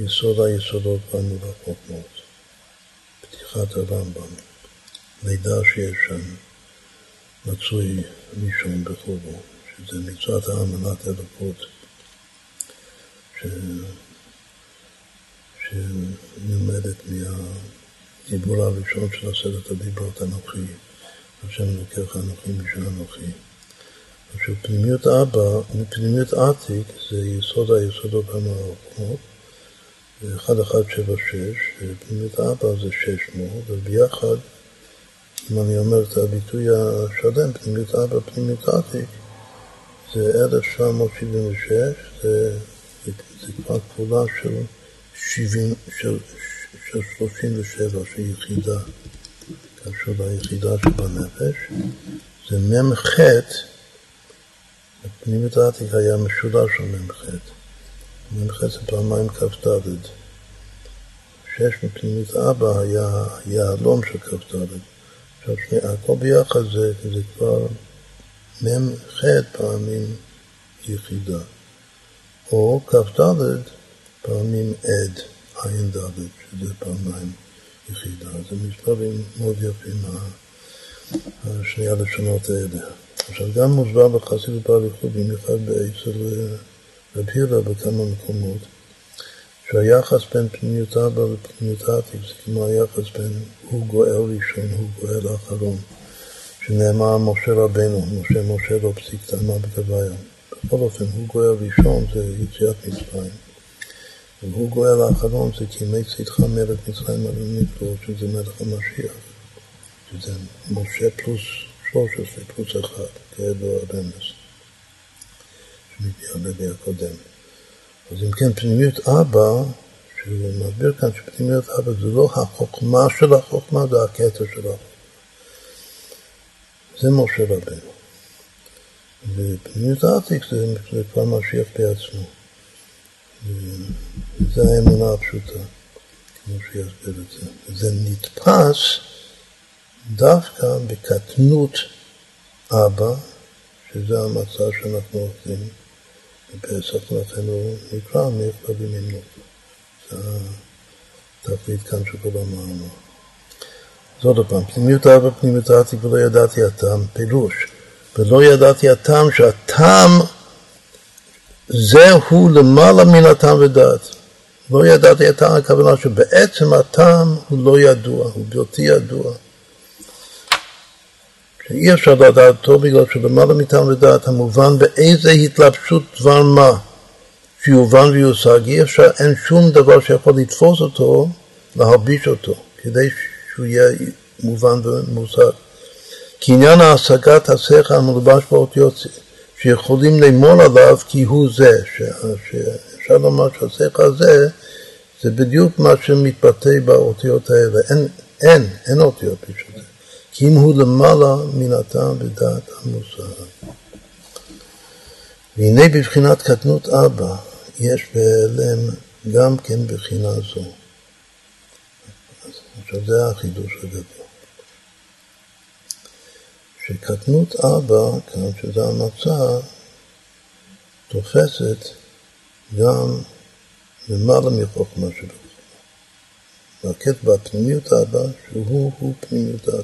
יסוד היסודות בנו לחוכמות, פתיחת הרמב"ם, מידע שיש שם. מצוי ראשון בחובו, שזה מצוות האמנת אלוקות, שנלמדת מהדיבור הראשון של עשרת הדיברות אנוכי, השם אלוקיך אנוכי בשם אנוכי. עכשיו פנימיות אבא, פנימיות עתיק זה יסוד היסודות המערכות, אחת אחת שבע שש, פנימיות אבא זה שש מאות, וביחד, אם אני אומר את הביטוי השלם, פנימיות אבא, פנימיות עתיק, זה אלף תשע מאות שבעים ושש, זה, זה, זה כבר כפולה של, של שלושים ושבע, שהיא יחידה, כאשר היחידה שבנפש, זה ממחת, פנימיות העתיק היה משולש של ממחת. ממחת זה פעמיים כפתדת. שש מפנימיות אבא היה יעלום של כפתדת. עכשיו שני הכל ביחד זה, זה כבר ממחת פעמים יחידה. או כפתדת פעמים עד, עין דדת, שזה פעמיים יחידה. זה משלבים מאוד יפים השני הלשונות האלה. עכשיו גם מוסבר בחסידות בהליכות, במיוחד בעצם רב הירא בכמה מקומות, שהיחס בין פנימיות אבא לפנימיות עתיק זה כמו היחס בין הוא גואל ראשון, הוא גואל האחרון, שנאמר משה רבנו, משה משה לא פסיק טעמה בגביה. בכל אופן, הוא גואל ראשון זה יציאת מצרים, והוא גואל האחרון זה כי מי צאתך מארץ מצרים עליונים, שזה מלך המשיח, שזה משה פלוס שלוש עשרה פלוס אחת, כידוע הרמז, שמגיע לבי הקודם. אז אם כן, פנימיות אבא, שהוא מסביר כאן שפנימיות אבא זה לא החוכמה של החוכמה, זה הקטע של החוכמה. זה משה רבנו. ופנימיות העתיק זה כבר משיח בעצמו. זה האמונה הפשוטה, כמו שיסביר את זה. זה נתפס דווקא בקטנות אבא, שזה המצע שאנחנו עושים בפסח, אנחנו נקרא מרחבים ממנו. זה התפריד כאן שכל המאמר. אז עוד פעם, פנימיות אבא, פנימיות עתיק, ולא ידעתי הטעם, פירוש, ולא ידעתי הטעם שהטעם זהו למעלה מן הטעם ודעת. לא ידעתי הטעם, הכוונה שבעצם הטעם הוא לא ידוע, הוא בלתי ידוע. שאי אפשר לדעת אותו בגלל שלמעלה מטעם ודעת המובן באיזה התלבשות דבר מה שיובן ויושג, אי אפשר, אין שום דבר שיכול לתפוס אותו, להרביש אותו, כדי שהוא יהיה מובן ומושג. כי עניין ההשגת השכל המלבש באותיות שיכולים לאמור עליו כי הוא זה, שאפשר לומר שהשכל הזה זה בדיוק מה שמתבטא באותיות האלה, אין, אין, אין אותיות בשביל זה. כי אם הוא למעלה מן הטעם ודעת המושג. והנה בבחינת קטנות אבא, יש בהיעלם גם כן בחינה זו. עכשיו זה החידוש הגדול. שקטנות אבא, כאן שזה המצע, תופסת גם למעלה מחוכמה שלו. והקט בפנימיות אבא, שהוא הוא פנימיות אבא.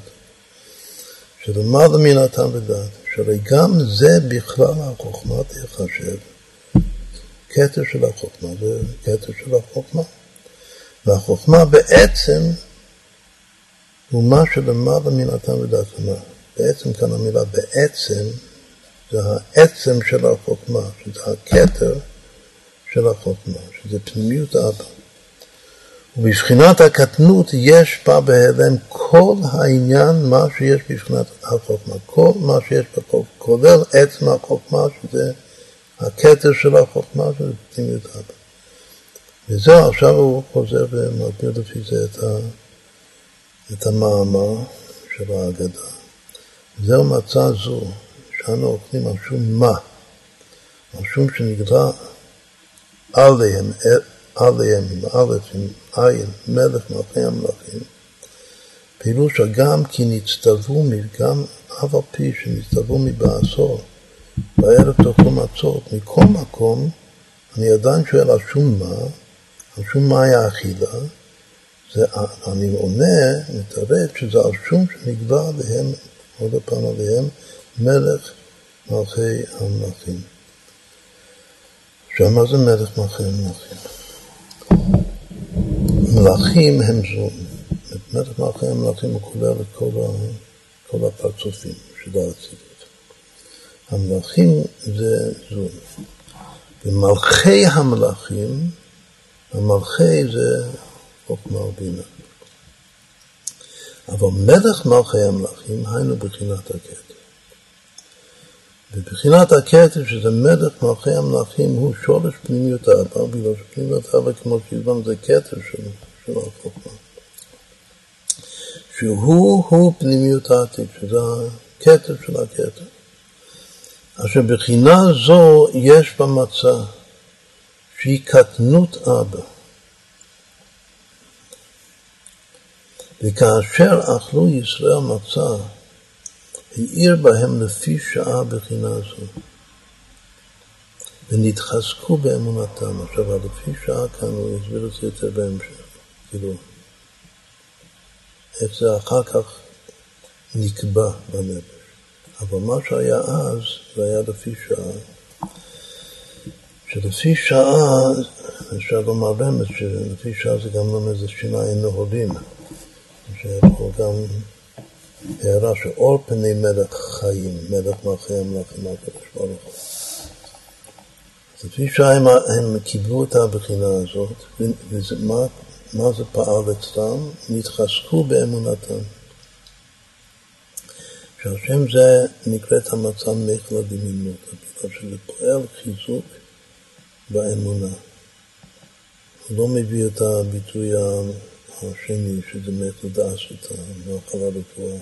שלמעלה מן הטעם ודעת, שהרי גם זה בכלל החוכמה תחשב, קטע של החוכמה, זה קטע של החוכמה. והחוכמה בעצם הוא מה שלמעלה מן הטעם ודעת. בעצם כאן המילה בעצם, זה העצם של החוכמה, שזה הקטע של החוכמה, שזה פנימיות אבא. ובבחינת הקטנות יש בה בהיעלם כל העניין מה שיש בבחינת החוכמה, כל מה שיש בחוכמה, כולל עצם החוכמה, שזה הקטע של החוכמה, שזה פנימיות אבא. וזהו, עכשיו הוא חוזר ומסביר לפי זה את, ה... את המאמר של ההגדה. זהו מצא זו, שאנו אוכלים משום מה, משום שנגרע עליהם, עליהם, עם אלף, עם עין, מלך, מלכי המלכים, פירוש שגם כי נצטבו, גם אף על פי שנצטבו מבעשור, בערב תאכלו מצות, מכל מקום, אני עדיין שואל על שום מה, על שום מה היה אכילה, זה, אני עונה, מתערב שזה על שום שנגרע עליהם, עוד הפעם עליהם, מלך, מלכי המלכים. עכשיו, מה זה מלך, מלכי המלכים? המלאכים הם זו. באמת המלאכים המלאכים מקובר את כל, כל הפרצופים של האצילות. המלאכים זה זו. ומלכי המלאכים, המלכי זה חוכמה ובינה. אבל מלך מלכי המלאכים היינו בחינת הכתר. ובחינת הכתר שזה מלך מלכי המלאכים הוא שורש פנימיות האבא, בגלל שפנימיות האבא כמו שהזמן זה כתר של, של החוכמה. שהוא הוא פנימיות העתיק, שזה הכתר של הכתר. אשר בחינה זו יש במצע שהיא קטנות אבא. וכאשר אכלו ישראל מצה, העיר בהם לפי שעה בחינה זו, ונתחזקו באמונתם. עכשיו, לפי שעה כאן הוא הסביר את זה יותר בהמשך. כאילו, את זה אחר כך נקבע בנפש. אבל מה שהיה אז, זה היה לפי שעה. שלפי שעה, אפשר לומר באמת, שלפי שעה זה גם לא איזה שיניים נהודים. שפה גם הערה שאור פני מלך חיים, מלך מלכי המלאכים, הקדוש ברוך הוא. לפי שעה הם, הם קיבלו את הבחינה הזאת, ומה מה זה פעל אצלם? נתחזקו באמונתם. שהשם זה נקראת המצב מחלה דמינות, בגלל שזה פועל חיזוק באמונה. הוא לא מביא את הביטוי השני, שזה מחלה דעסותא, מאכלה לתורה.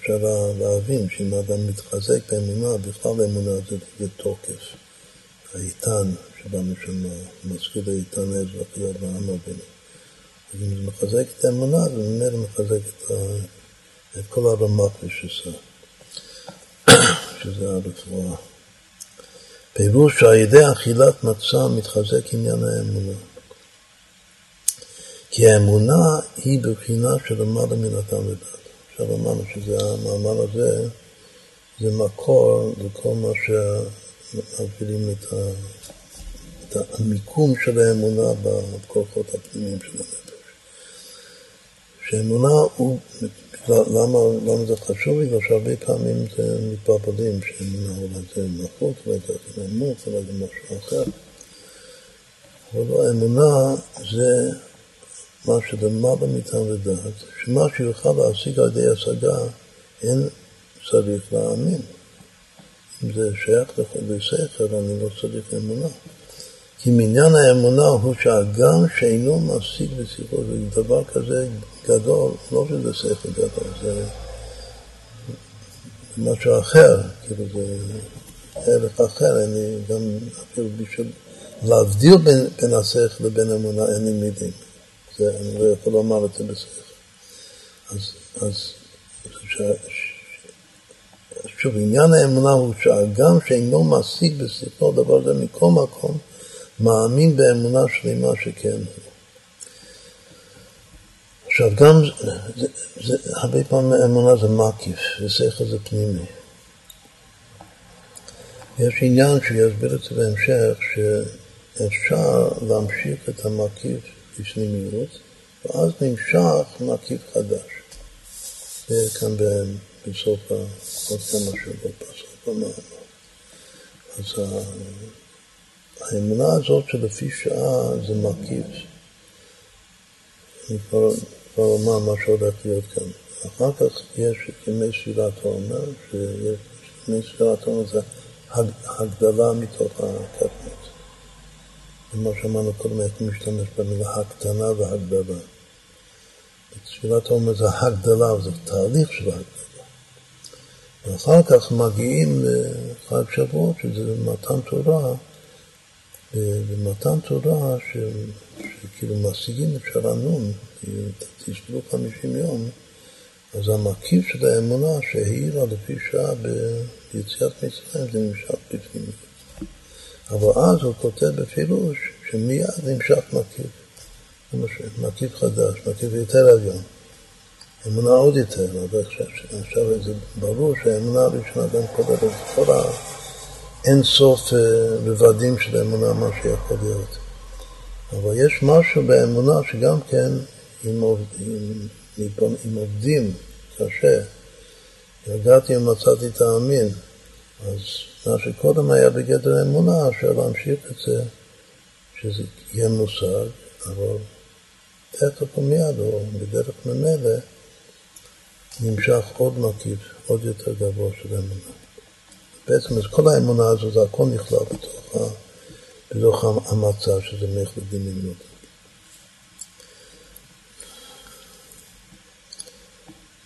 אפשר להבין שאם אדם מתחזק באמונה, בכלל אמונה זה בתוקף. האיתן שבאנו שם, מזכיר האיתן האזרחי אברהם אבינו. אז אם זה מחזק את האמונה, זה ממילא מחזק את ה... את כל הרמת ושסה, שזה הרפואה. פירוש שעל ידי אכילת מצה מתחזק עניין האמונה. כי האמונה היא בבחינה של למעלה מן הטעם ודעת. עכשיו אמרנו שזה המאמר הזה, זה מקור לכל מה שמבינים את, ה... את המיקום של האמונה בכוחות הפנימיים של הנפש. שהאמונה הוא... למה, למה זה חשוב? בגלל שהרבה פעמים זה מתפרפדים שאמונה אולי זה נחות, אולי זה נמות, אולי זה משהו אחר. אבל האמונה זה מה שלמעלה מטעם ודעת, שמה שיוכל להשיג על ידי השגה אין צריך להאמין. אם זה שייך לשכל, אני לא צריך אמונה. כי מעניין האמונה הוא שהאדם שאינו משיג בשיחו, זה דבר כזה גדול, לא שזה שכל גדול, זה משהו אחר, כאילו זה ערך אחר, אני גם אפילו בשביל להבדיל בין, בין השכל לבין אמונה, אין לי מידים, זה, אני לא יכול לומר את זה בשכל. אז, אז ש... שוב, עניין האמונה הוא שהאדם שאינו משיג בשיחו, דבר זה מכל מקום, מאמין באמונה שלמה שכן. עכשיו גם, זה, זה, הרבה פעמים אמונה זה מקיף, ושכל זה פנימי. יש עניין שיסביר את זה בהמשך, שאפשר להמשיך את המקיף בפנימיות, ואז נמשך מקיף חדש. זה כאן בסוף עוד כמה שבוע, בסוף המאמר. אז ה... האמונה הזאת שלפי שעה זה מקיף. אני כבר אומר מה שהולך להיות כאן. אחר כך יש ימי ספירת העומר, שימי ספירת העומר זה הגדלה מתוך הקטנות. כמו שאמרנו קודם, הייתי משתמש במילה הקטנה והגדלה. ספירת העומר זה הגדלה, זה תהליך של הגדלה. ואחר כך מגיעים לחג שבועות, שזה מתן תורה, במתן תורה שכאילו משיגים את שרנון, תסבלו חמישים יום, אז המקיף של האמונה שהעירה לפי שעה ביציאת מצרים זה נמשך בפנים. אבל אז הוא כותב בפילוש שמיד נמשך מקיף, מקיף חדש, מקיף יותר עליון. אמונה עוד יותר, אבל עכשיו זה ברור שהאמונה הראשונה גם כותבת את תורה, אין סוף רבדים של האמונה מה שיכול להיות. אבל יש משהו באמונה שגם כן, אם עובדים קשה, יגעתי ומצאתי את האמין, אז מה שקודם היה בגדר אמונה, אפשר להמשיך את זה, שזה יהיה מושג, אבל איתו ומיד, או בדרך ממלא, נמשך עוד מקיף, עוד יותר גבוה של אמונה. בעצם אז כל האמונה הזו, זה הכל נכלל בתוך, בתוך המצב שזה מחלדים ממנו.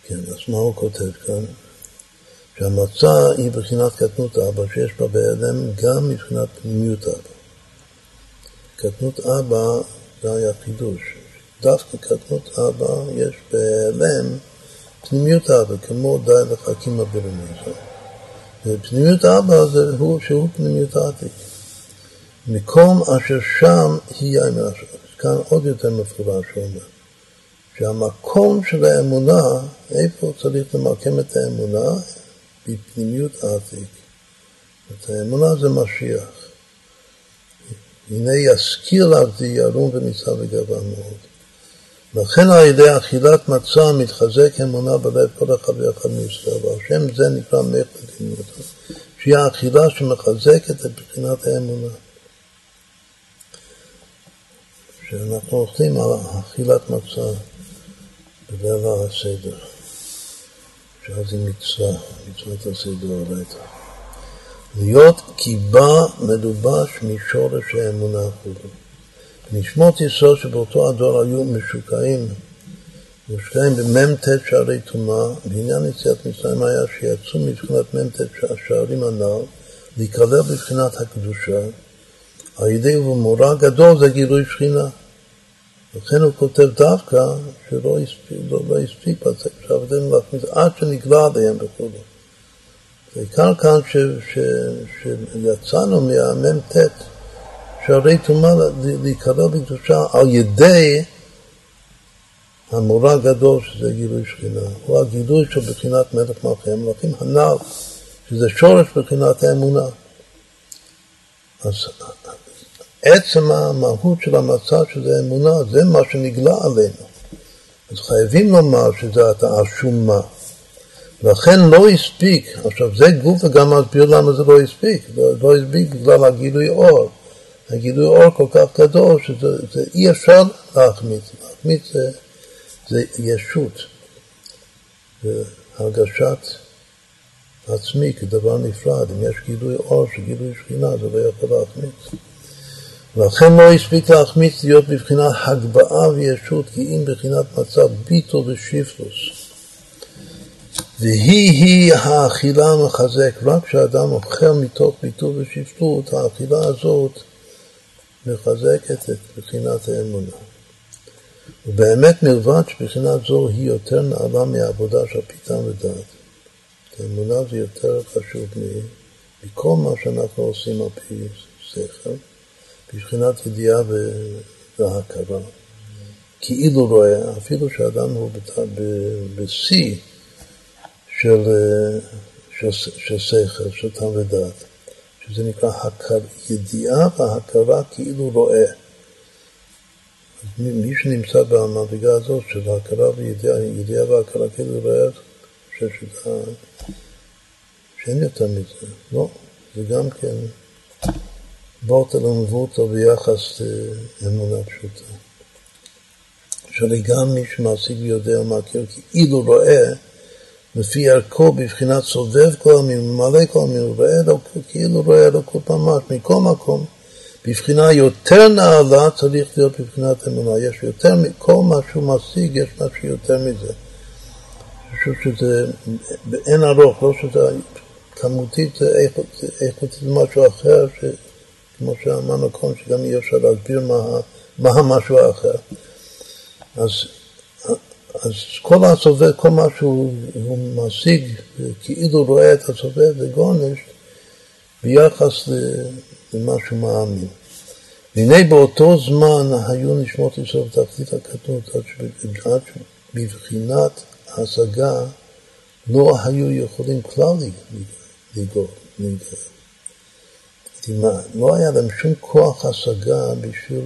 כן, אז מה הוא כותב כאן? שהמצא היא בחינת קטנות אבא, שיש בה בהיעלם גם מבחינת פנימיות אבא. קטנות אבא זה היה חידוש. דווקא קטנות אבא יש בהיעלם פנימיות אבא, כמו די לחכים הברמזו. ופנימיות אבא זה הוא שהוא פנימיות העתיק. מקום אשר שם היא האמונה שלך. כאן עוד יותר מפורש הוא אומר. שהמקום של האמונה, איפה צריך למקם את האמונה? בפנימיות עתיק. את האמונה זה משיח. הנה יזכיר לעבדי ירום וניסה וגבה מאוד. לכן על ידי אכילת מצה מתחזק אמונה בלב כל אחד ואחד מישראל. השם זה נקרא מחלת אמונה. שהיא האכילה שמחזקת את בחינת האמונה. שאנחנו הולכים על אכילת מצה בלב הסדר. שאז היא מצווה, מצוות הסדר הלטה. להיות קיבה מדובש משורש האמונה החולה. נשמות יסוד שבאותו הדור היו משוקעים, משוקעים בממתת שערי תומה, בעניין יציאת מצרים היה שיצאו מבחינת ממתת שערים הנער, להיקבר בבחינת הקדושה, על ידי ובמורה גדול זה גילוי שכינה. לכן הוא כותב דווקא שלא הספיק, לא, לא הספיק בזה, שעבדים להכניס עד שנגלה עליהם בכל זאת. בעיקר כאן ש, ש, שיצאנו מהממתת, שערי תומה להיקרא בקדושה על ידי המורה הגדול שזה גילוי שכינה. הוא הגילוי של בחינת מלך מלכי המלכים הנ"ל, שזה שורש בחינת האמונה. אז עצם המהות של המצב שזה אמונה, זה מה שנגלה עלינו. אז חייבים לומר שזה את האשומה. לכן לא הספיק, עכשיו זה גוף וגם מסביר למה זה לא הספיק, לא הספיק בגלל הגילוי אור. הגילוי אור כל כך גדול, שזה אי אפשר להחמיץ. להחמיץ זה, זה ישות, זה הרגשת עצמי כדבר נפרד. אם יש גילוי אור שגילוי שכינה, זה לא יכול להחמיץ. ולכן לא הספיק להחמיץ להיות בבחינת הגבעה וישות, כי אם בבחינת מצב ביטו ושיפלוס. והיא היא האכילה המחזק. רק כשאדם אוכל מתוך ביטול ושפטות, האכילה הזאת מחזקת את בחינת האמונה. ובאמת מלבד שבחינת זו היא יותר נעלה מהעבודה של פיתם ודעת. האמונה זה יותר חשוב מכל מה שאנחנו עושים על פי שכל, בבחינת ידיעה וההכרה. כאילו רואה, אפילו שאדם הוא בשיא, של של של שכל, של טעם ודעת, שזה נקרא הכר, ידיעה והכרה כאילו רואה. אז מי שנמצא במדרגה הזאת של הכרה וידיעה, ידיעה והכרה כאילו רואה, חושב שזה שאין יותר מזה. לא, זה גם כן בורטל ומבורטו ביחס לאמונה פשוטה. שגם מי שמעסיק ויודע ומכיר כאילו רואה, לפי ערכו, בבחינת סובב כל המין, מלא כל המין, הוא רואה אלוקות, כאילו רואה אלוקות ממש, מכל מקום, בבחינה יותר נעלה צריך להיות בבחינת אמונה. יש יותר, כל מה שהוא משיג, יש משהו יותר מזה. אני חושב שזה, אין ארוך, לא שזה כמותית, זה איכותית משהו אחר, כמו שאמרנו קודם, שגם אי אפשר להסביר מה המשהו האחר. אז... אז כל הסובב, כל מה שהוא משיג, כאילו רואה את הסובב, זה גונש ביחס למשהו מאמין. והנה באותו זמן היו נשמות יסוד תחתית הקטנות, עד שבבחינת ההשגה לא היו יכולים כלל לגרום. לא היה להם שום כוח השגה בשביל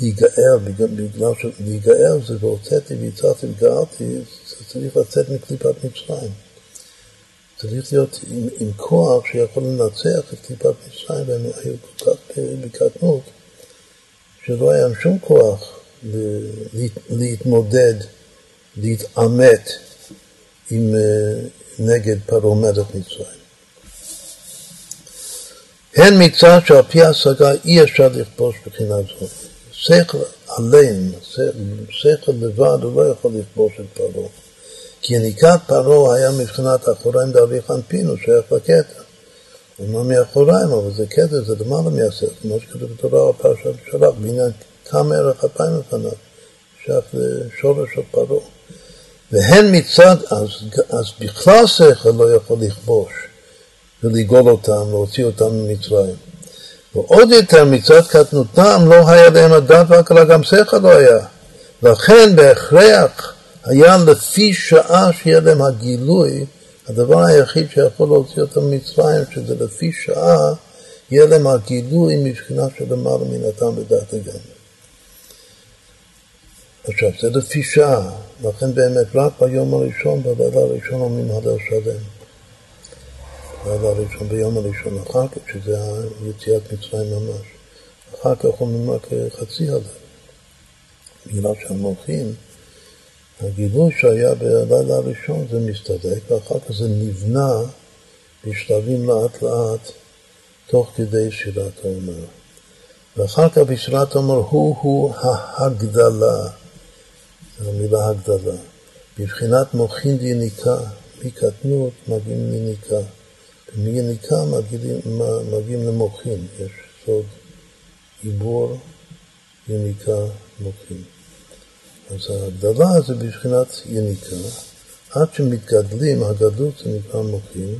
להיגאר, בגלל שלהיגאר זה והוצאתי ויצאתי וגארתי, זה צריך לצאת מקליפת מצרים. צריך להיות עם, עם כוח שיכול לנצח את קליפת מצרים, והם היו כל כך בקטנות, שלא היה שום כוח להתמודד, להתעמת עם נגד פרעה מלך מצרים. הן מצד שעל פי ההשגה אי אפשר לכבוש בחינה זאת. שכל עליהם, שכל לבד הוא לא יכול לכבוש את פרעה. כי יניקת פרעה היה מבחינת אחוריים דאביך אנפינו, שייך לקטע. אומנם מאחוריים, אבל זה קטע, זה למעלה מייסר. כמו שכתוב בתורה הפרשת שלח, בעניין תם ערך הפיים לפניו, שייך לשורש של פרעה. והן מצד, אז, אז בכלל שכל לא יכול לכבוש ולגול אותם, להוציא אותם ממצרים. ועוד יותר מצד קטנותם לא היה להם הדעת והקלה, גם שכל לא היה. לכן בהכרח היה לפי שעה שיהיה להם הגילוי, הדבר היחיד שיכול להוציא אותם ממצרים, שזה לפי שעה יהיה להם הגילוי מבחינה שלמעלה מנתם ודעת הגמרי. עכשיו, זה לפי שעה, לכן באמת רק ביום הראשון, בלילה הראשון אומרים הלל שלם. בלילה הראשון, ביום הראשון אחר כך, שזה יציאת מצרים ממש. אחר כך אומרים רק חצי הלל. בגלל שהם הולכים, הגילוי שהיה בלילה הראשון זה מסתדק, ואחר כך זה נבנה בשלבים לאט לאט, תוך כדי שירת האומר. ואחר כך בישרת אומר, הוא הוא ההגדלה, זו המילה הגדלה, בבחינת מוכין דיניקה, מקטנות מגיעים לניקה, ומיניקה מגיעים, מגיעים למוכין, יש סוד עיבור, יניקה, מוכין. אז ההגדלה זה בבחינת יניקה, עד שמתגדלים, הגדלות זה נקרא מוכין,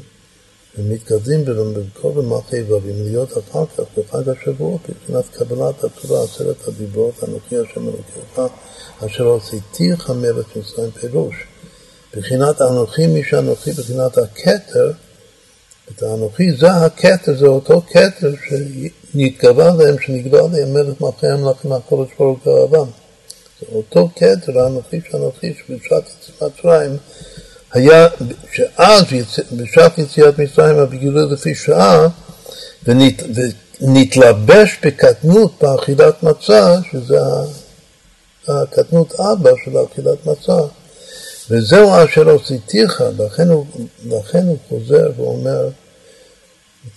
ומתקדמים בכל במערכי איברים להיות אחר כך בחג השבועות מבחינת קבלת התורה עשרת הדיברות אנוכי השם אלוקיך אשר הוצאתיך מארץ מצרים פירוש בחינת אנוכי מי שאנוכי בחינת הכתר את האנוכי זה הכתר זה אותו כתר שנתגבר להם שנגבר להם מלך מלכי המלכים הקודש ברוך הוא אבם זה אותו כתר האנוכי שאנוכי שבשעת יציאת מצרים היה שאז בשעת יציאת מצרים הבגילוי לפי שעה ונת, ונתלבש בקטנות באכילת מצה שזה הקטנות אבא של אכילת מצה וזהו אשר עשיתיך לכן הוא, לכן הוא חוזר ואומר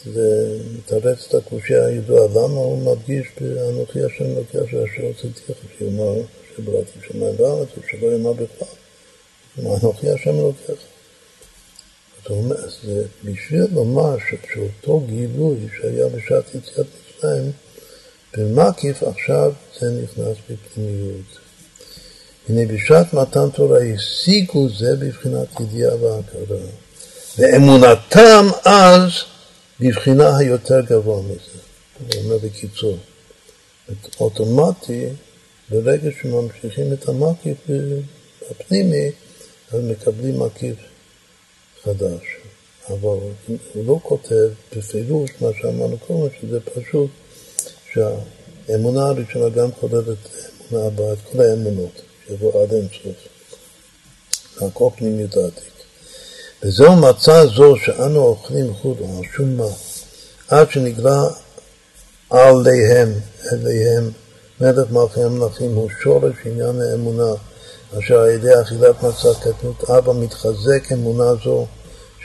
ומתרץ את הקושיה הידועה למה הוא מדגיש באנוכי השם אלוקיך אשר עשיתיך שאומר שבראתי שמיים וארץ ושלא יאמר בכלל אנוכי השם אלוקיך. זה בשביל לומר שאותו גילוי שהיה בשעת יציאת מצרים, במקיף עכשיו זה נכנס בפנימיות. הנה בשעת מתן תורה השיגו זה בבחינת ידיעה והכרה. ואמונתם אז בבחינה היותר גבוה מזה. זה אומר בקיצור. אוטומטי, ברגע שממשיכים את המקיף הפנימי, אז מקבלים מקיף חדש, אבל הוא לא כותב בפירוש מה שאמרנו קודם, שזה פשוט שהאמונה הראשונה גם כוללת אמונה הבאה, את כל האמונות, שבו עד אין סוף, לעקוף פנימיות העתיק. וזהו מצה זו שאנו אוכלים חודו, שום מה, עד שנגלה עליהם, אליהם, מלך מלכי המלכים, הוא שורש עניין האמונה, אשר על ידי אכילת מצה קטנות אבא מתחזק אמונה זו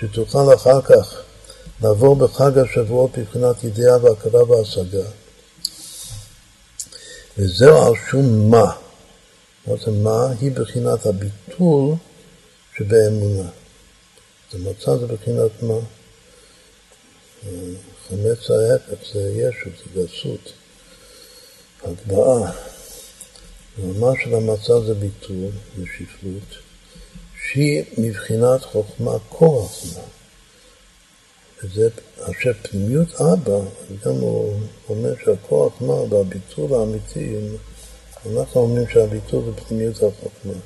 שתוכל אחר כך לעבור בחג השבועות מבחינת ידיעה והכרה והשגה. וזהו על שום מה. זאת מה היא בחינת הביטול שבאמונה. זה מצה זה בחינת מה? חמץ ההפך זה ישו, זה גסות, הגבעה. ומה של המצה זה ביטול ושפלות, שהיא מבחינת חוכמה כוח לה. וזה אשר פנימיות אבא, גם הוא אומר שהכוח מה, והביטול האמיתי, אנחנו אומרים שהביטול זה פנימיות החוכמה.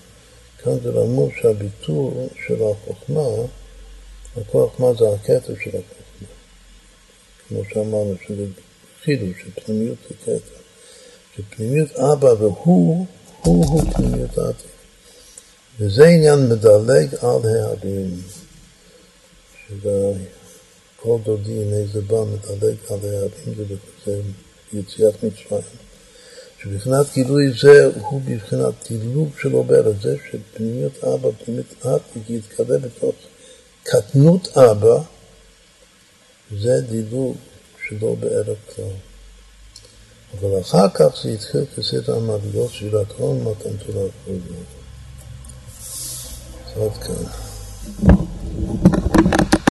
כאן זה למור שהביטול של החוכמה, הכוח מה זה הכתר של החוכמה. כמו שאמרנו, שזה חידוש, שפנימיות זה כתר. כי פנימיות אבא והוא, הוא הוא פנימיות אבא. וזה עניין מדלג על הערים. שכל דודי הנה זה בא מדלג על הערים, זה יציאת מצרים. שבבחינת גילוי זה הוא בבחינת דילוג שלו בארץ זה, שפנימיות אבא, פנימיות אבא, יתקדם בתוך קטנות אבא, זה דילוג שלו בארץ כלל. אבל אחר כך זה התחיל כסדר המעבידות של התחום מתן תורה וכו'. זאת כאן.